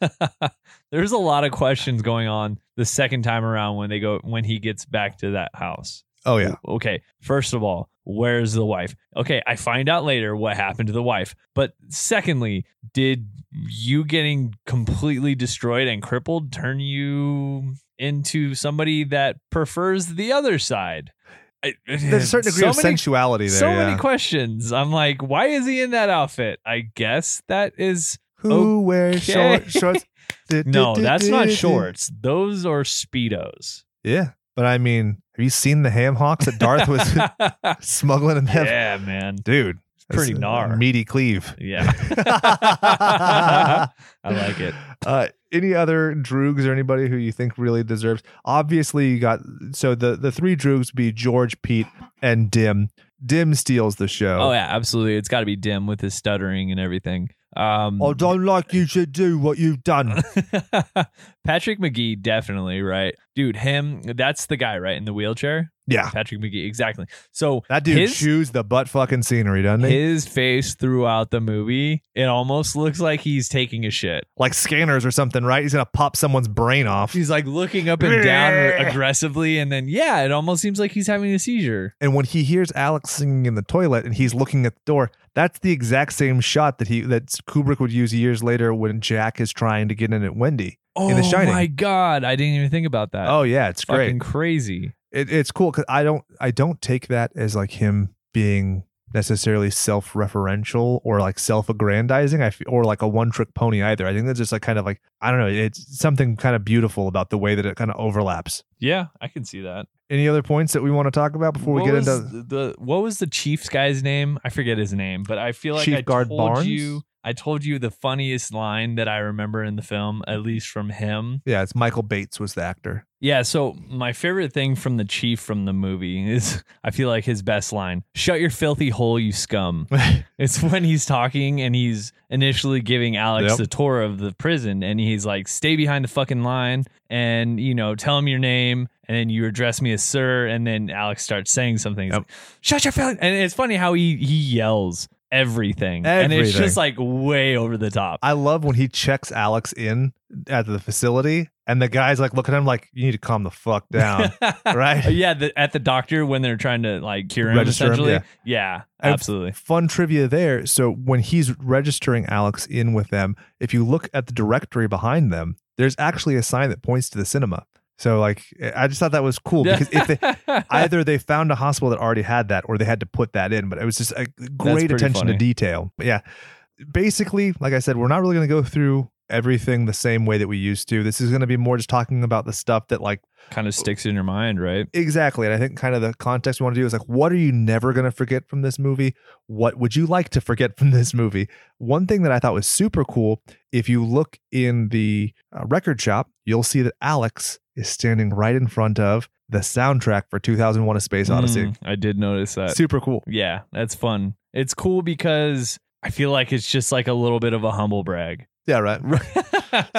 There's a lot of questions going on the second time around when they go when he gets back to that house. Oh yeah. Okay. First of all, where's the wife? Okay, I find out later what happened to the wife. But secondly, did you getting completely destroyed and crippled turn you into somebody that prefers the other side? I, There's a certain degree so of many, sensuality there. So yeah. many questions. I'm like, why is he in that outfit? I guess that is who okay. wears short, shorts. do, no, do, that's do, not do. shorts. Those are Speedos. Yeah, but I mean, have you seen the ham hocks that Darth was smuggling in there? Yeah, man, dude, it's pretty gnar. Meaty cleave. Yeah, I like it. Uh, Any other droogs or anybody who you think really deserves? Obviously, you got so the the three droogs be George, Pete, and Dim. Dim steals the show. Oh yeah, absolutely. It's got to be Dim with his stuttering and everything. Um, I don't like you to do what you've done. Patrick Magee, definitely right, dude. Him, that's the guy, right, in the wheelchair. Yeah, Patrick Magee, exactly. So that dude his, chews the butt fucking scenery, doesn't he? His face throughout the movie, it almost looks like he's taking a shit, like Scanners or something, right? He's gonna pop someone's brain off. He's like looking up and down aggressively, and then yeah, it almost seems like he's having a seizure. And when he hears Alex singing in the toilet, and he's looking at the door. That's the exact same shot that he that Kubrick would use years later when Jack is trying to get in at Wendy oh, in The Shining. Oh my God, I didn't even think about that. Oh yeah, it's fucking great. Crazy. It, it's cool because I don't I don't take that as like him being necessarily self-referential or like self-aggrandizing. I f- or like a one-trick pony either. I think that's just like kind of like I don't know. It's something kind of beautiful about the way that it kind of overlaps. Yeah, I can see that. Any other points that we want to talk about before what we get into the what was the Chief's guy's name? I forget his name, but I feel like Chief I Guard told Barnes? you I told you the funniest line that I remember in the film, at least from him. Yeah, it's Michael Bates was the actor. Yeah, so my favorite thing from the Chief from the movie is I feel like his best line, "Shut your filthy hole, you scum." It's when he's talking and he's initially giving Alex yep. the tour of the prison, and he's like, "Stay behind the fucking line and, you know, tell him your name." And then you address me as sir. And then Alex starts saying something. Yep. Like, shut your face. And it's funny how he, he yells everything. everything. And it's just like way over the top. I love when he checks Alex in at the facility. And the guy's like, looking at him like, you need to calm the fuck down. Right? Yeah. The, at the doctor when they're trying to like cure him. Register essentially. Him, yeah. yeah absolutely. Fun trivia there. So when he's registering Alex in with them, if you look at the directory behind them, there's actually a sign that points to the cinema. So like, I just thought that was cool because if they, either they found a hospital that already had that or they had to put that in, but it was just a great attention funny. to detail. But yeah, basically, like I said, we're not really going to go through everything the same way that we used to. This is going to be more just talking about the stuff that like kind of sticks in your mind, right? Exactly. And I think kind of the context we want to do is like, what are you never going to forget from this movie? What would you like to forget from this movie? One thing that I thought was super cool. If you look in the uh, record shop, you'll see that Alex is standing right in front of the soundtrack for two thousand one: A Space Odyssey. Mm, I did notice that. Super cool. Yeah, that's fun. It's cool because I feel like it's just like a little bit of a humble brag. Yeah, right.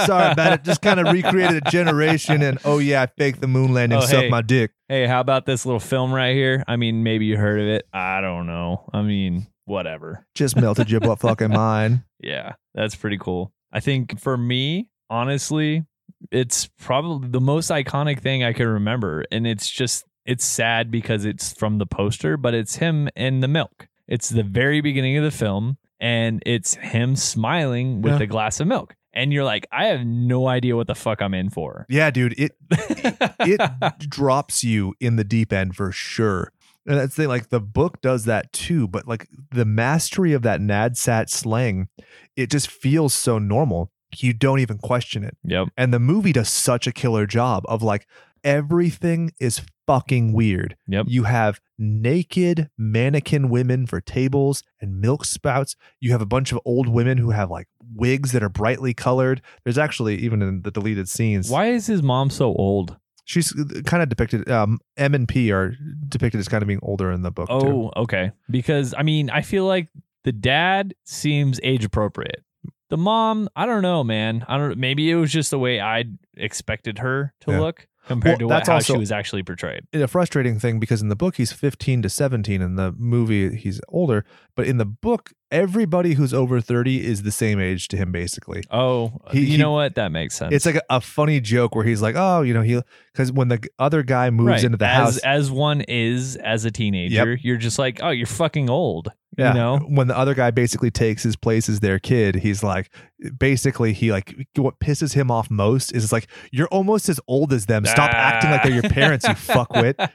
Sorry about it. Just kind of recreated a generation and, oh, yeah, I faked the moon landing, oh, sucked hey, my dick. Hey, how about this little film right here? I mean, maybe you heard of it. I don't know. I mean, whatever. Just melted your butt fucking mind. Yeah, that's pretty cool. I think for me, honestly, it's probably the most iconic thing I can remember. And it's just, it's sad because it's from the poster, but it's him in the milk. It's the very beginning of the film. And it's him smiling with yeah. a glass of milk. And you're like, I have no idea what the fuck I'm in for. Yeah, dude. It it, it drops you in the deep end for sure. And that's the thing, like the book does that too. But like the mastery of that NADSAT slang, it just feels so normal. You don't even question it. Yep. And the movie does such a killer job of like, everything is fucking weird. Yep. You have naked mannequin women for tables and milk spouts. You have a bunch of old women who have like wigs that are brightly colored. There's actually, even in the deleted scenes. Why is his mom so old? She's kind of depicted, um, M and P are depicted as kind of being older in the book. Oh, too. Okay. Because, I mean, I feel like the dad seems age appropriate. The mom, I don't know, man. I don't. Maybe it was just the way I expected her to yeah. look. Compared well, to what, how also, she was actually portrayed. It's a frustrating thing because in the book, he's fifteen to seventeen. In the movie, he's older. But in the book, everybody who's over thirty is the same age to him, basically. Oh, he, you he, know what? That makes sense. It's like a, a funny joke where he's like, oh, you know, he because when the other guy moves right. into the as, house. As one is as a teenager, yep. you're just like, oh, you're fucking old. Yeah. You know? When the other guy basically takes his place as their kid, he's like, basically, he like, what pisses him off most is it's like, you're almost as old as them. Stop ah. acting like they're your parents, you fuckwit.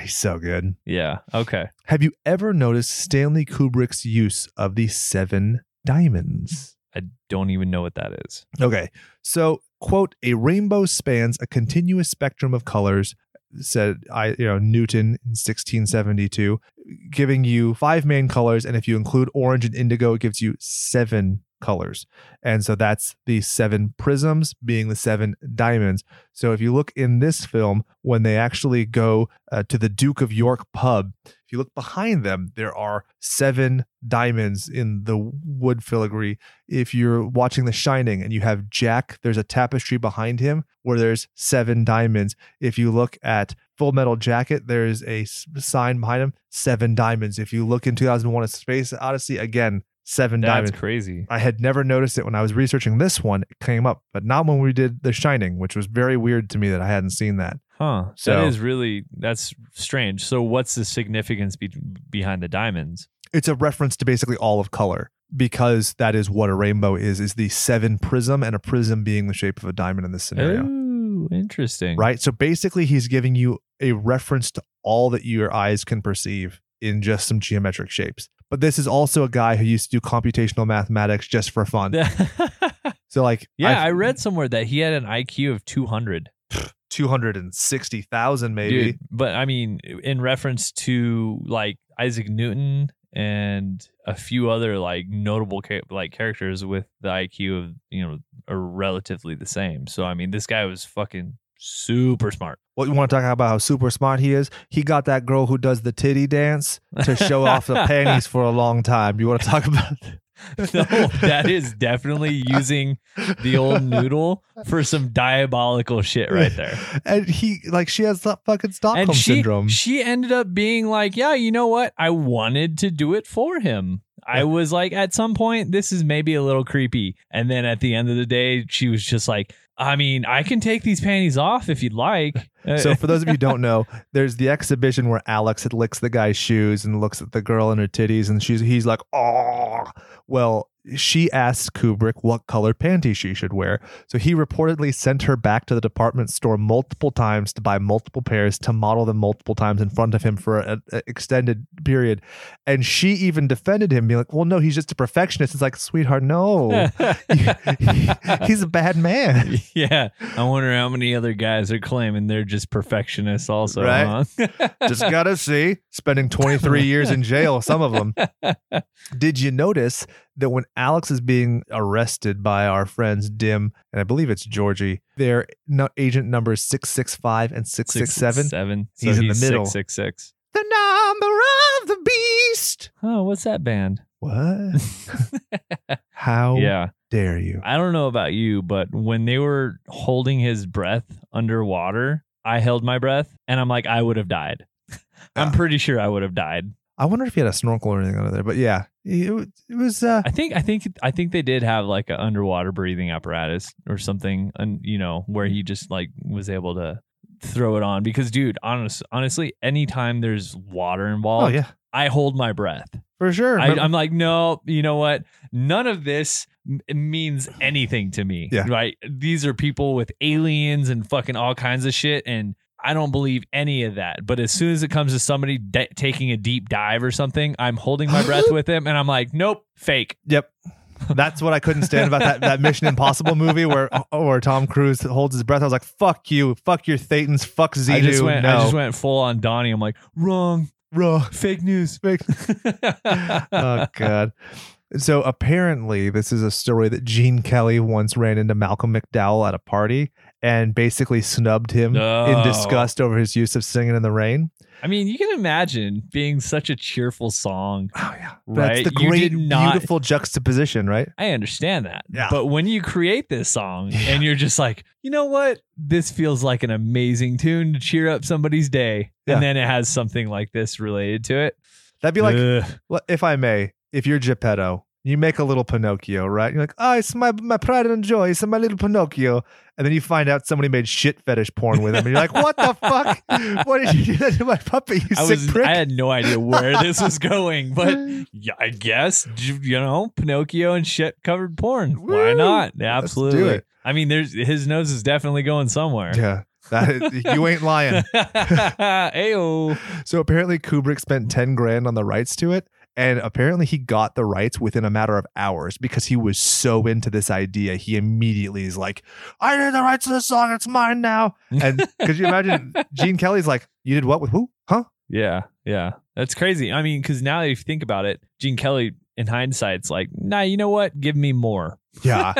He's so good. Yeah. Okay. Have you ever noticed Stanley Kubrick's use of the seven diamonds? I don't even know what that is. Okay. So, quote, a rainbow spans a continuous spectrum of colors, said I, you know, Newton in sixteen seventy-two, giving you five main colors. And if you include orange and indigo, it gives you seven colors. And so that's the seven prisms being the seven diamonds. So if you look in this film, when they actually go uh, to the Duke of York pub, if you look behind them, there are seven diamonds in the wood filigree. If you're watching The Shining and you have Jack, there's a tapestry behind him where there's seven diamonds. If you look at Full Metal Jacket, there's a sign behind him, seven diamonds. If you look in two thousand one: A Space Odyssey, again, Seven That's diamonds. That's crazy. I had never noticed it when I was researching this one. It came up, but not when we did The Shining, which was very weird to me that I hadn't seen that. Huh. So that is really, that's strange. So what's the significance be- behind the diamonds? It's a reference to basically all of color because that is what a rainbow is, is the seven prism and a prism being the shape of a diamond in this scenario. Ooh, interesting. Right? So basically he's giving you a reference to all that your eyes can perceive in just some geometric shapes. But this is also a guy who used to do computational mathematics just for fun. So like, yeah, I've, I read somewhere that he had an I Q of two hundred. two hundred sixty thousand maybe. Dude, but I mean, in reference to like Isaac Newton and a few other like notable like characters with the I Q of, you know, are relatively the same. So, I mean, this guy was fucking super smart. Well, you want to talk about how super smart he is? He got that girl who does the titty dance to show off the panties for a long time. You want to talk about that? No, that is definitely using the old noodle for some diabolical shit right there. And he, like, she has that fucking Stockholm and she, syndrome. She ended up being like, yeah, you know what? I wanted to do it for him. I was like, at some point, this is maybe a little creepy. And then at the end of the day, she was just like, I mean, I can take these panties off if you'd like. So for those of you who don't know, there's the exhibition where Alex licks the guy's shoes and looks at the girl in her titties and she's he's like, oh, well, she asked Kubrick what color panties she should wear. So he reportedly sent her back to the department store multiple times to buy multiple pairs, to model them multiple times in front of him for an extended period. And she even defended him, being like, well, no, he's just a perfectionist. It's like, sweetheart, no, he's a bad man. Yeah. I wonder how many other guys are claiming they're just perfectionists also. Right? Huh? Just got to see. Spending twenty-three years in jail, some of them. Did you notice that when Alex is being arrested by our friends Dim, and I believe it's Georgie, their no, agent numbers six six five and six six seven. Seven. He's so in he's the middle. six six six. The number of the beast. Oh, what's that band? What? How yeah. dare you? I don't know about you, but when they were holding his breath underwater, I held my breath and I'm like, I would have died. I'm yeah. pretty sure I would have died. I wonder if he had a snorkel or anything under there, but yeah, it, it was. Uh, I think, I think, I think they did have like an underwater breathing apparatus or something, and you know, where he just like was able to throw it on. Because, dude, honest, honestly, anytime there's water involved, oh, yeah. I hold my breath for sure. I, I'm like, no, you know what? None of this means anything to me, yeah. right? These are people with aliens and fucking all kinds of shit, and I don't believe any of that. But as soon as it comes to somebody de- taking a deep dive or something, I'm holding my breath with them. And I'm like, nope, fake. Yep. That's what I couldn't stand about that, that Mission Impossible movie where or Tom Cruise holds his breath. I was like, fuck you. Fuck your Thetans. Fuck Xenu. I just went, no. I just went full on Donnie. I'm like, wrong. Wrong. Fake news. Fake. Oh, God. So apparently this is a story that Gene Kelly once ran into Malcolm McDowell at a party and basically snubbed him no. in disgust over his use of Singing in the Rain. I mean, you can imagine being such a cheerful song. Oh, yeah. Right? That's the great, not, beautiful juxtaposition, right? I understand that. Yeah. But when you create this song yeah. and you're just like, you know what? This feels like an amazing tune to cheer up somebody's day. Yeah. And then it has something like this related to it. That'd be like, Ugh. if I may, if you're Geppetto, you make a little Pinocchio, right? You're like, oh, it's my, my pride and joy. It's my little Pinocchio. And then you find out somebody made shit fetish porn with him. And you're like, what the fuck? What did you do that to my puppet, you I sick was, prick? I had no idea where this was going, but yeah, I guess, you know, Pinocchio and shit covered porn. Woo! Why not? Absolutely. Let's do it. I mean, there's his nose is definitely going somewhere. Yeah. That is, you ain't lying. Ayo. So apparently Kubrick spent ten grand on the rights to it. And apparently he got the rights within a matter of hours because he was so into this idea. He immediately is like, I did the rights to this song. It's mine now. And could you imagine Gene Kelly's like, you did what with who? Huh? Yeah. Yeah. That's crazy. I mean, because now if you think about it, Gene Kelly in hindsight's like, nah, you know what? Give me more. Yeah.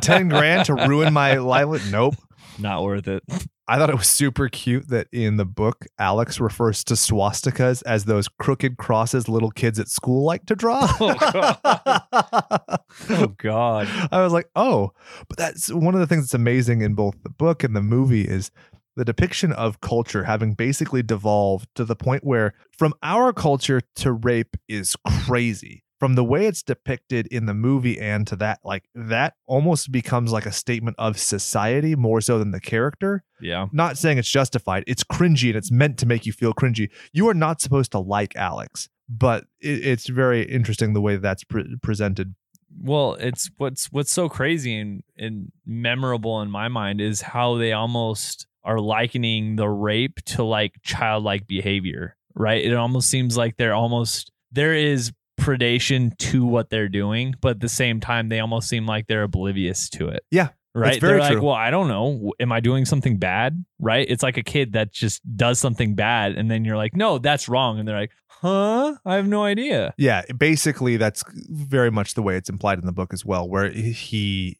ten grand to ruin my life. Nope. Not worth it. I thought it was super cute that in the book, Alex refers to swastikas as those crooked crosses little kids at school like to draw. Oh, God. Oh, God. I was like, oh, but that's one of the things that's amazing in both the book and the movie is the depiction of culture having basically devolved to the point where from our culture to rape is crazy. From the way it's depicted in the movie and to that, like that almost becomes like a statement of society more so than the character. Yeah. Not saying it's justified. It's cringy and it's meant to make you feel cringy. You are not supposed to like Alex, but it, it's very interesting the way that's pre- presented. Well, it's what's what's so crazy and, and memorable in my mind is how they almost are likening the rape to like childlike behavior, right? It almost seems like they're almost there is predation to what they're doing, but at the same time they almost seem like they're oblivious to it. Yeah, right. They're like, true. Well, I don't know, am I doing something bad? Right? It's like a kid that just does something bad and then you're like, no, that's wrong, and they're like, huh, I have no idea. Yeah, basically that's very much the way it's implied in the book as well, where he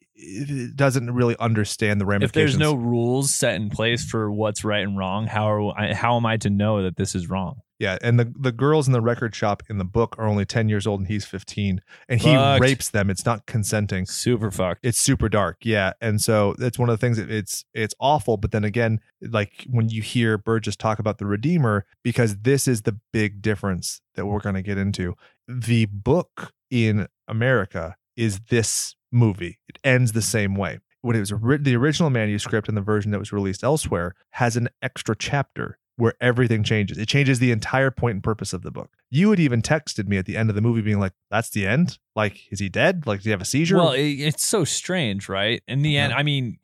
doesn't really understand the ramifications. If there's no rules set in place for what's right and wrong, how are I, how am I to know that this is wrong? Yeah, and the, the girls in the record shop in the book are only ten years old and he's fifteen. And he fucked. rapes them. It's not consenting. Super fucked. It's super dark. Yeah. And so that's one of the things. That it's it's awful. But then again, like when you hear Burgess talk about the Redeemer, because this is the big difference that we're going to get into. The book in America is this movie. It ends the same way. When it was written, the original manuscript and the version that was released elsewhere has an extra chapter where everything changes. It changes the entire point and purpose of the book. You had even texted me at the end of the movie being like, that's the end? Like, is he dead? Like, does he have a seizure? Well, it, it's so strange, right? In the end, I mean,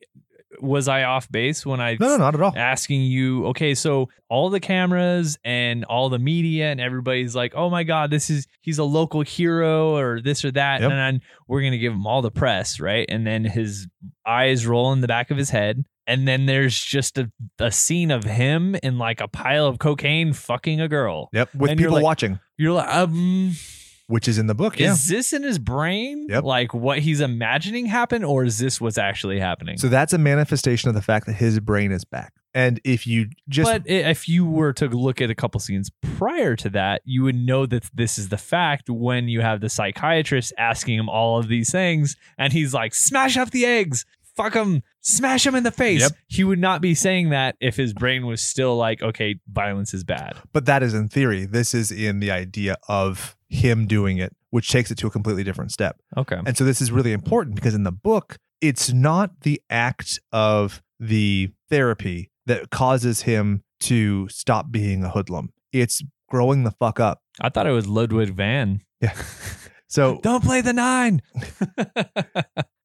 was I off base when I... No, no, not at all. Asking you, okay, so all the cameras and all the media and everybody's like, oh my God, this is, he's a local hero or this or that. Yep. And then we're going to give him all the press, right? And then his eyes roll in the back of his head. And then there's just a, a scene of him in like a pile of cocaine fucking a girl. Yep. With and people you're like, watching. You're like, um, which is in the book. Is yeah. this in his brain? Yep. Like what he's imagining happened, or is this what's actually happening? So that's a manifestation of the fact that his brain is back. And if you just, but if you were to look at a couple scenes prior to that, you would know that this is the fact when you have the psychiatrist asking him all of these things, and he's like, "Smash up the eggs, fuck him, smash him in the face." Yep. He would not be saying that if his brain was still like, "Okay, violence is bad." But that is in theory. This is in the idea of him doing it, which takes it to a completely different step. Okay, and so this is really important because in the book, it's not the act of the therapy that causes him to stop being a hoodlum. It's growing the fuck up. I thought it was Ludwig van. Yeah. So don't play the nine.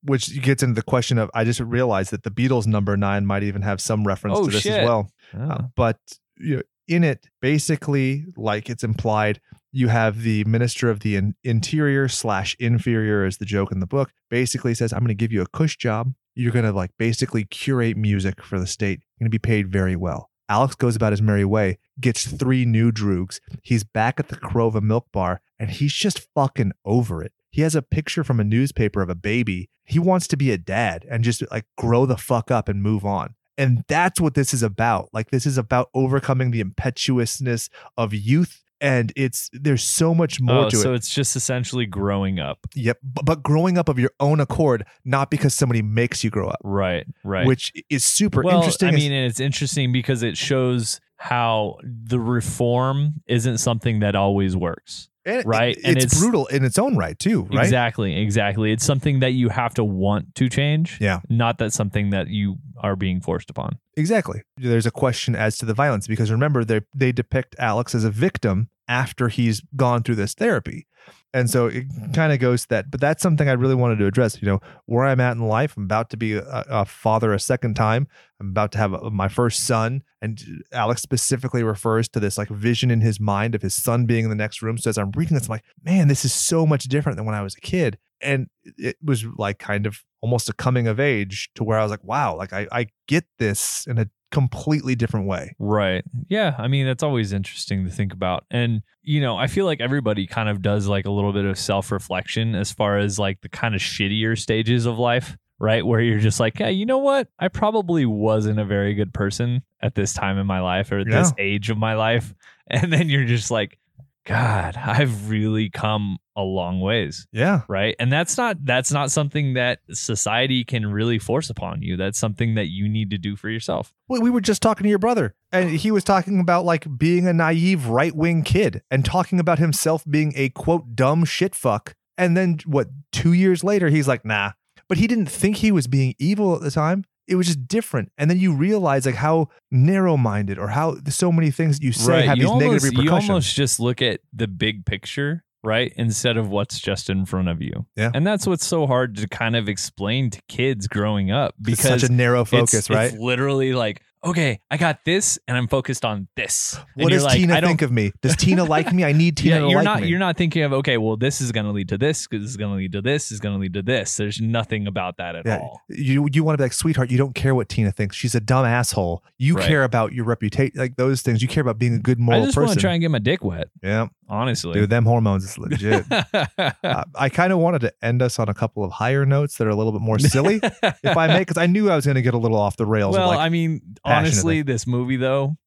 Which gets into the question of, I just realized that the Beatles number nine might even have some reference oh, to this shit. as well. Oh. Uh, but you know, in it, basically, like it's implied, you have the Minister of the in- Interior slash Inferior as the joke in the book. Basically says, I'm going to give you a cush job. You're going to like basically curate music for the state. You're going to be paid very well. Alex goes about his merry way, gets three new droogs. He's back at the Korova milk bar and he's just fucking over it. He has a picture from a newspaper of a baby. He wants to be a dad and just like grow the fuck up and move on. And that's what this is about. Like this is about overcoming the impetuousness of youth. And it's there's so much more oh, to so it. So it's just essentially growing up. Yep. But, but growing up of your own accord, not because somebody makes you grow up. Right, right. Which is super well, interesting. I mean, and it's interesting because it shows how the reform isn't something that always works. And right. It, and it's, it's brutal in its own right, too. Right? Exactly. Exactly. It's something that you have to want to change. Yeah. Not that something that you are being forced upon. Exactly. There's a question as to the violence, because remember, they they depict Alex as a victim after he's gone through this therapy. And so it kind of goes to that, but that's something I really wanted to address. You know, where I'm at in life, I'm about to be a, a father a second time. I'm about to have a, my first son. And Alex specifically refers to this like vision in his mind of his son being in the next room. So as I'm reading this, I'm like, man, this is so much different than when I was a kid. And it was like kind of almost a coming of age to where I was like, wow, like I, I get this in a completely different way. Right. Yeah. I mean, that's always interesting to think about. And, you know, I feel like everybody kind of does like a little bit of self-reflection as far as like the kind of shittier stages of life, right? Where you're just like, hey, you know what? I probably wasn't a very good person at this time in my life or at yeah. this age of my life. And then you're just like, God, I've really come a long ways. Yeah. Right. And that's not that's not something that society can really force upon you. That's something that you need to do for yourself. Well, we were just talking to your brother and he was talking about like being a naive right wing kid and talking about himself being a quote dumb shit fuck. And then what, two years later, he's like, nah, but he didn't think he was being evil at the time. It was just different. And then you realize like how narrow-minded or how so many things you say right. have you these almost, negative repercussions. You almost just look at the big picture, right? Instead of what's just in front of you. Yeah. And that's what's so hard to kind of explain to kids growing up, because it's such a narrow focus, it's, right? It's literally like, okay, I got this and I'm focused on this. And what does like, Tina think of me? Does Tina like me? I need Tina yeah, to you're like not, me. You're not thinking of, okay, well, this is going to lead to this, because this is going to lead to this, is going to lead to this. There's nothing about that at yeah. all. You you want to be like, sweetheart, you don't care what Tina thinks. She's a dumb asshole. You right. care about your reputation, like those things. You care about being a good moral person. I just person. want to try and get my dick wet. Yeah. Honestly. Dude, them hormones is legit. uh, I kind of wanted to end us on a couple of higher notes that are a little bit more silly, if I may, because I knew I was going to get a little off the rails. Well, like, I mean, honestly, this movie, though,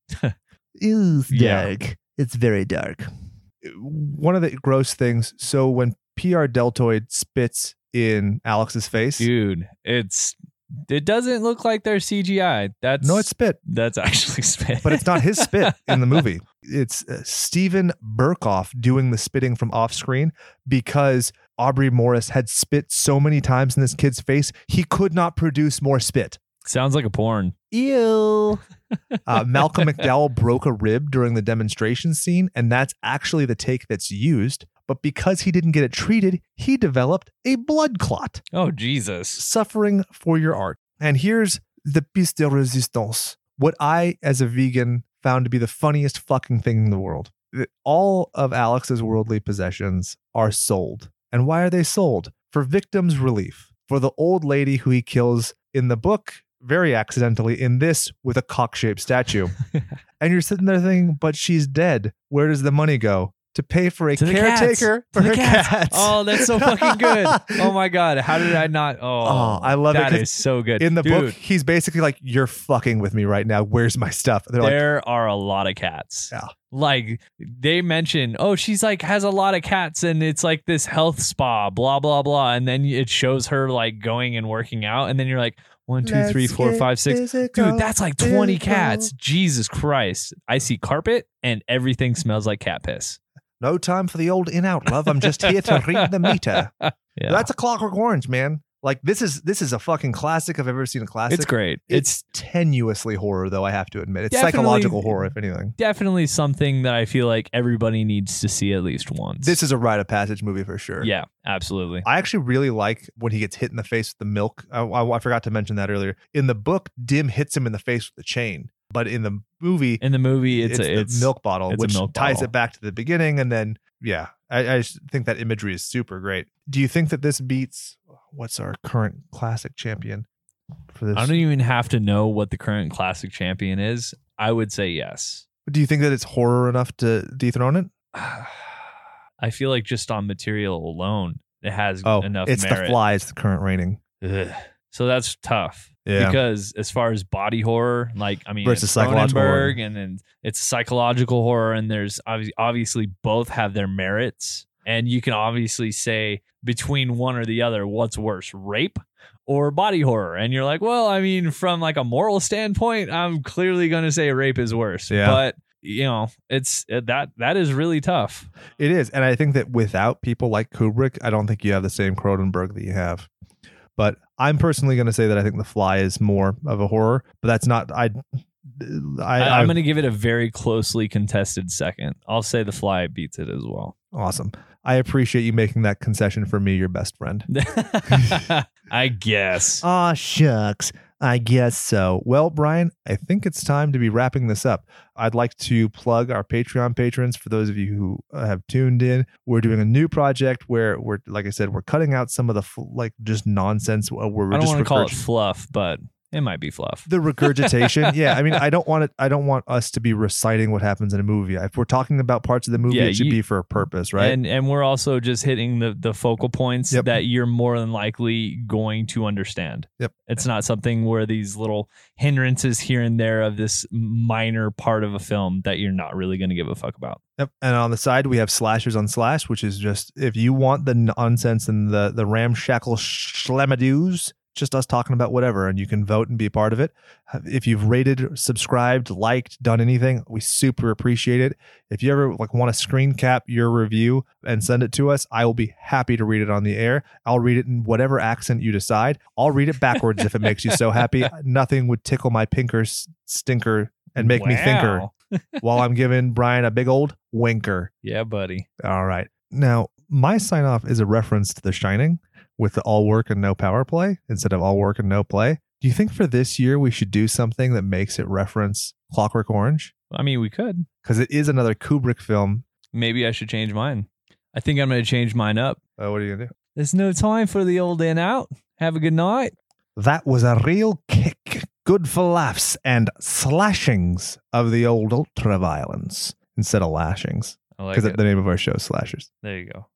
is dark. Yeah. It's very dark. One of the gross things. So when P R Deltoid spits in Alex's face, dude, it's it doesn't look like they're C G I. That's no, it's spit. That's actually spit. But it's not his spit in the movie. It's uh, Steven Berkoff doing the spitting from off screen, because Aubrey Morris had spit so many times in this kid's face, he could not produce more spit. Sounds like a porn. Ew. uh, Malcolm McDowell broke a rib during the demonstration scene, and that's actually the take that's used. But because he didn't get it treated, he developed a blood clot. Oh, Jesus. Suffering for your art. And here's the piece de resistance. What I, as a vegan, found to be the funniest fucking thing in the world. All of Alex's worldly possessions are sold. And why are they sold? For victims' relief. For the old lady who he kills in the book, very accidentally, in this, with a cock-shaped statue. And you're sitting there thinking, but she's dead. Where does the money go? to pay for a caretaker for her cats. cats. Oh, that's so fucking good. Oh my God. How did I not? Oh, oh I love that it. That is so good. In the Dude. book, he's basically like, you're fucking with me right now. Where's my stuff? They're there like, are a lot of cats. Yeah. Like they mention, oh, she's like has a lot of cats and it's like this health spa, blah, blah, blah. And then it shows her like going and working out. And then you're like, One, two, Let's three, four, five, six. Physical, Dude, that's like twenty physical. cats. Jesus Christ. I see carpet and everything smells like cat piss. No time for the old in out, love. I'm just here to read the meter. Yeah. That's a Clockwork Orange, man. Like this is this is a fucking classic. I've ever seen a classic. It's great. It's, it's tenuously horror, though, I have to admit. It's psychological horror, if anything. Definitely something that I feel like everybody needs to see at least once. This is a rite of passage movie for sure. Yeah, absolutely. I actually really like when he gets hit in the face with the milk. I, I, I forgot to mention that earlier. In the book, Dim hits him in the face with the chain. But in the movie, in the movie, it's, it's a it's, milk bottle, it's which milk ties bottle. it back to the beginning. And then, yeah, I, I think that imagery is super great. Do you think that this beats... What's our current classic champion for this? I don't even have to know what the current classic champion is. I would say yes. Do you think that it's horror enough to dethrone it? I feel like just on material alone, it has oh, enough it's merit. The Fly, the current rating. Ugh. So that's tough. Yeah. Because as far as body horror, like, I mean, versus psychological horror. And then it's psychological horror. And there's obviously, obviously both have their merits. And you can obviously say between one or the other, what's worse, rape or body horror? And you're like, well, I mean, from like a moral standpoint, I'm clearly going to say rape is worse. Yeah. But, you know, it's that that is really tough. It is. And I think that without people like Kubrick, I don't think you have the same Cronenberg that you have. But I'm personally going to say that I think The Fly is more of a horror. But that's not... I. I, I, I'm going to give it a very closely contested second. I'll say The Fly beats it as well. Awesome. I appreciate you making that concession for me, your best friend. I guess. Aw, shucks. I guess so. Well, Brian, I think it's time to be wrapping this up. I'd like to plug our Patreon patrons. For those of you who have tuned in, we're doing a new project where we're, like I said, we're cutting out some of the fl- like just nonsense. We're, we're I don't want to call it fluff, but... It might be fluff. The regurgitation. Yeah. I mean, I don't want it. I don't want us to be reciting what happens in a movie. If we're talking about parts of the movie, yeah, it should you, be for a purpose, right? And and we're also just hitting the, the focal points yep. that you're more than likely going to understand. Yep. It's not something where these little hindrances here and there of this minor part of a film that you're not really going to give a fuck about. Yep. And on the side, we have Slashers on Slash, which is just, if you want the nonsense and the, the ramshackle schlemadoos, just us talking about whatever, and you can vote and be a part of it. If you've rated, subscribed, liked, done anything, we super appreciate it. If you ever like want to screen cap your review and send it to us, I will be happy to read it on the air. I'll read it in whatever accent you decide. I'll read it backwards if it makes you so happy. Nothing would tickle my pinker stinker and make wow. me thinker while I'm giving Brian a big old winker. Yeah, buddy. All right. Now, my sign off is a reference to The Shining, with the all work and no power play instead of all work and no play. Do you think for this year we should do something that makes it reference Clockwork Orange? I mean, we could. Because it is another Kubrick film. Maybe I should change mine. I think I'm going to change mine up. Uh, what are you going to do? There's no time for the old in out. Have a good night. That was a real kick. Good for laughs and slashings of the old ultraviolence instead of lashings. I like it. Because the name of our show is Slashers. There you go.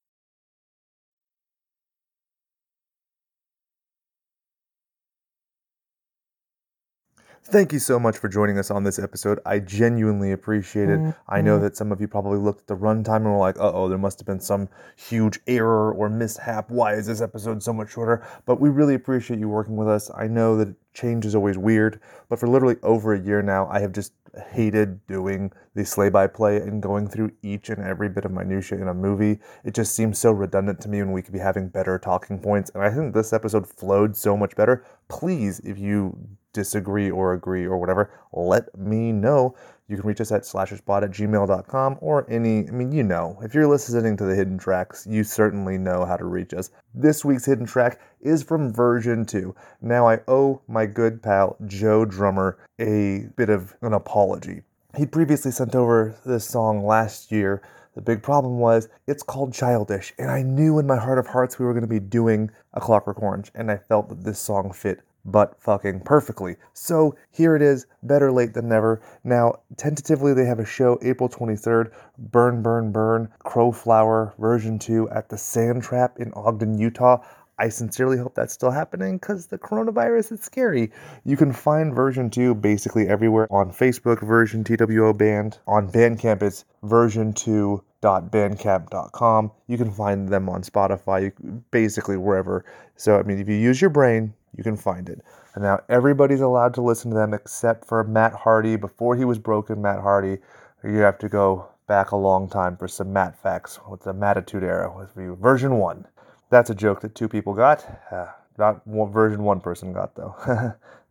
Thank you so much for joining us on this episode. I genuinely appreciate it. Mm-hmm. I know that some of you probably looked at the runtime and were like, uh-oh, there must have been some huge error or mishap. Why is this episode so much shorter? But we really appreciate you working with us. I know that change is always weird, but for literally over a year now, I have just hated doing the play-by-play and going through each and every bit of minutia in a movie. It just seems so redundant to me when we could be having better talking points. And I think this episode flowed so much better. Please, if you... disagree or agree or whatever, let me know. You can reach us at slasherspod at gmail dot com or any, I mean, you know, if you're listening to the hidden tracks, you certainly know how to reach us. This week's hidden track is from Version two. Now I owe my good pal Joe Drummer a bit of an apology. He previously sent over this song last year. The big problem was it's called Childish, and I knew in my heart of hearts we were going to be doing a Clockwork Orange, and I felt that this song fit but fucking perfectly. So here it is, better late than never. Now, tentatively, they have a show April twenty-third, Burn, Burn, Burn, Crowflower, Version two at the Sand Trap in Ogden, Utah. I sincerely hope that's still happening because the coronavirus is scary. You can find Version two basically everywhere on Facebook, Version T W O Band. On Bandcamp, it's version two dot bandcamp dot com. You can find them on Spotify, basically wherever. So, I mean, if you use your brain, you can find it. And now everybody's allowed to listen to them except for Matt Hardy. Before he was broken, Matt Hardy, you have to go back a long time for some Matt facts with the Mattitude era with Version one. That's a joke that two people got. Uh, not one, version one person got, though.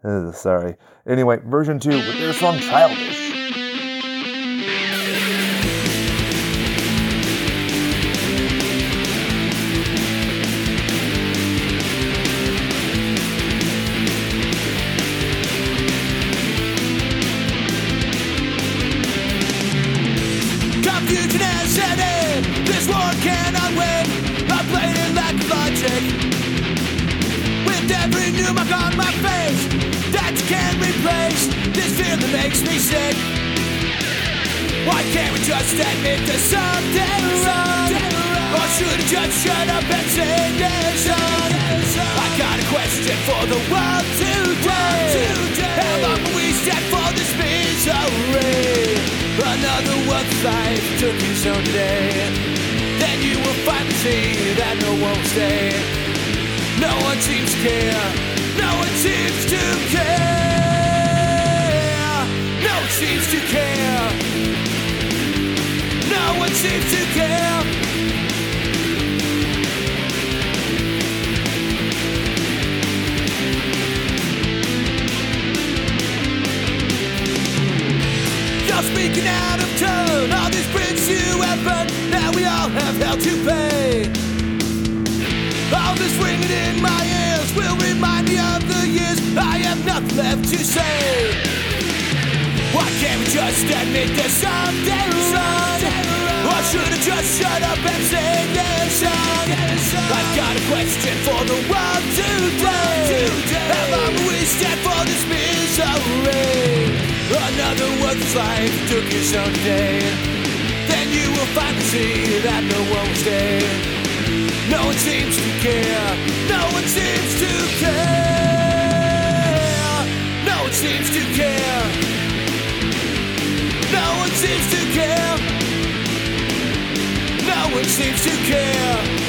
Ugh, sorry. Anyway, Version two with their song Childish. Why can't we just admit there's something wrong? Or should I just shut up and say there's on? I got a question for the world today. How long will we stand for this misery? Another one's life took you so today. Then you will finally see that no one will stay. No one seems to care. No one seems to care. No one seems to care. No one seems to care. You're speaking out of turn. All this brings you effort. Now we all have hell to pay. All this ringing in my ears will remind me of the years I have nothing left to say. Why can't we just admit there's something wrong? Or should I just shut up and say there's on? I've got a question for the world today. How long will we stand for this misery? Another one's life took you someday. Then you will finally see that no one will stay. No one seems to care. No one seems to care. No one seems to care. No one seems to care. No one seems to care.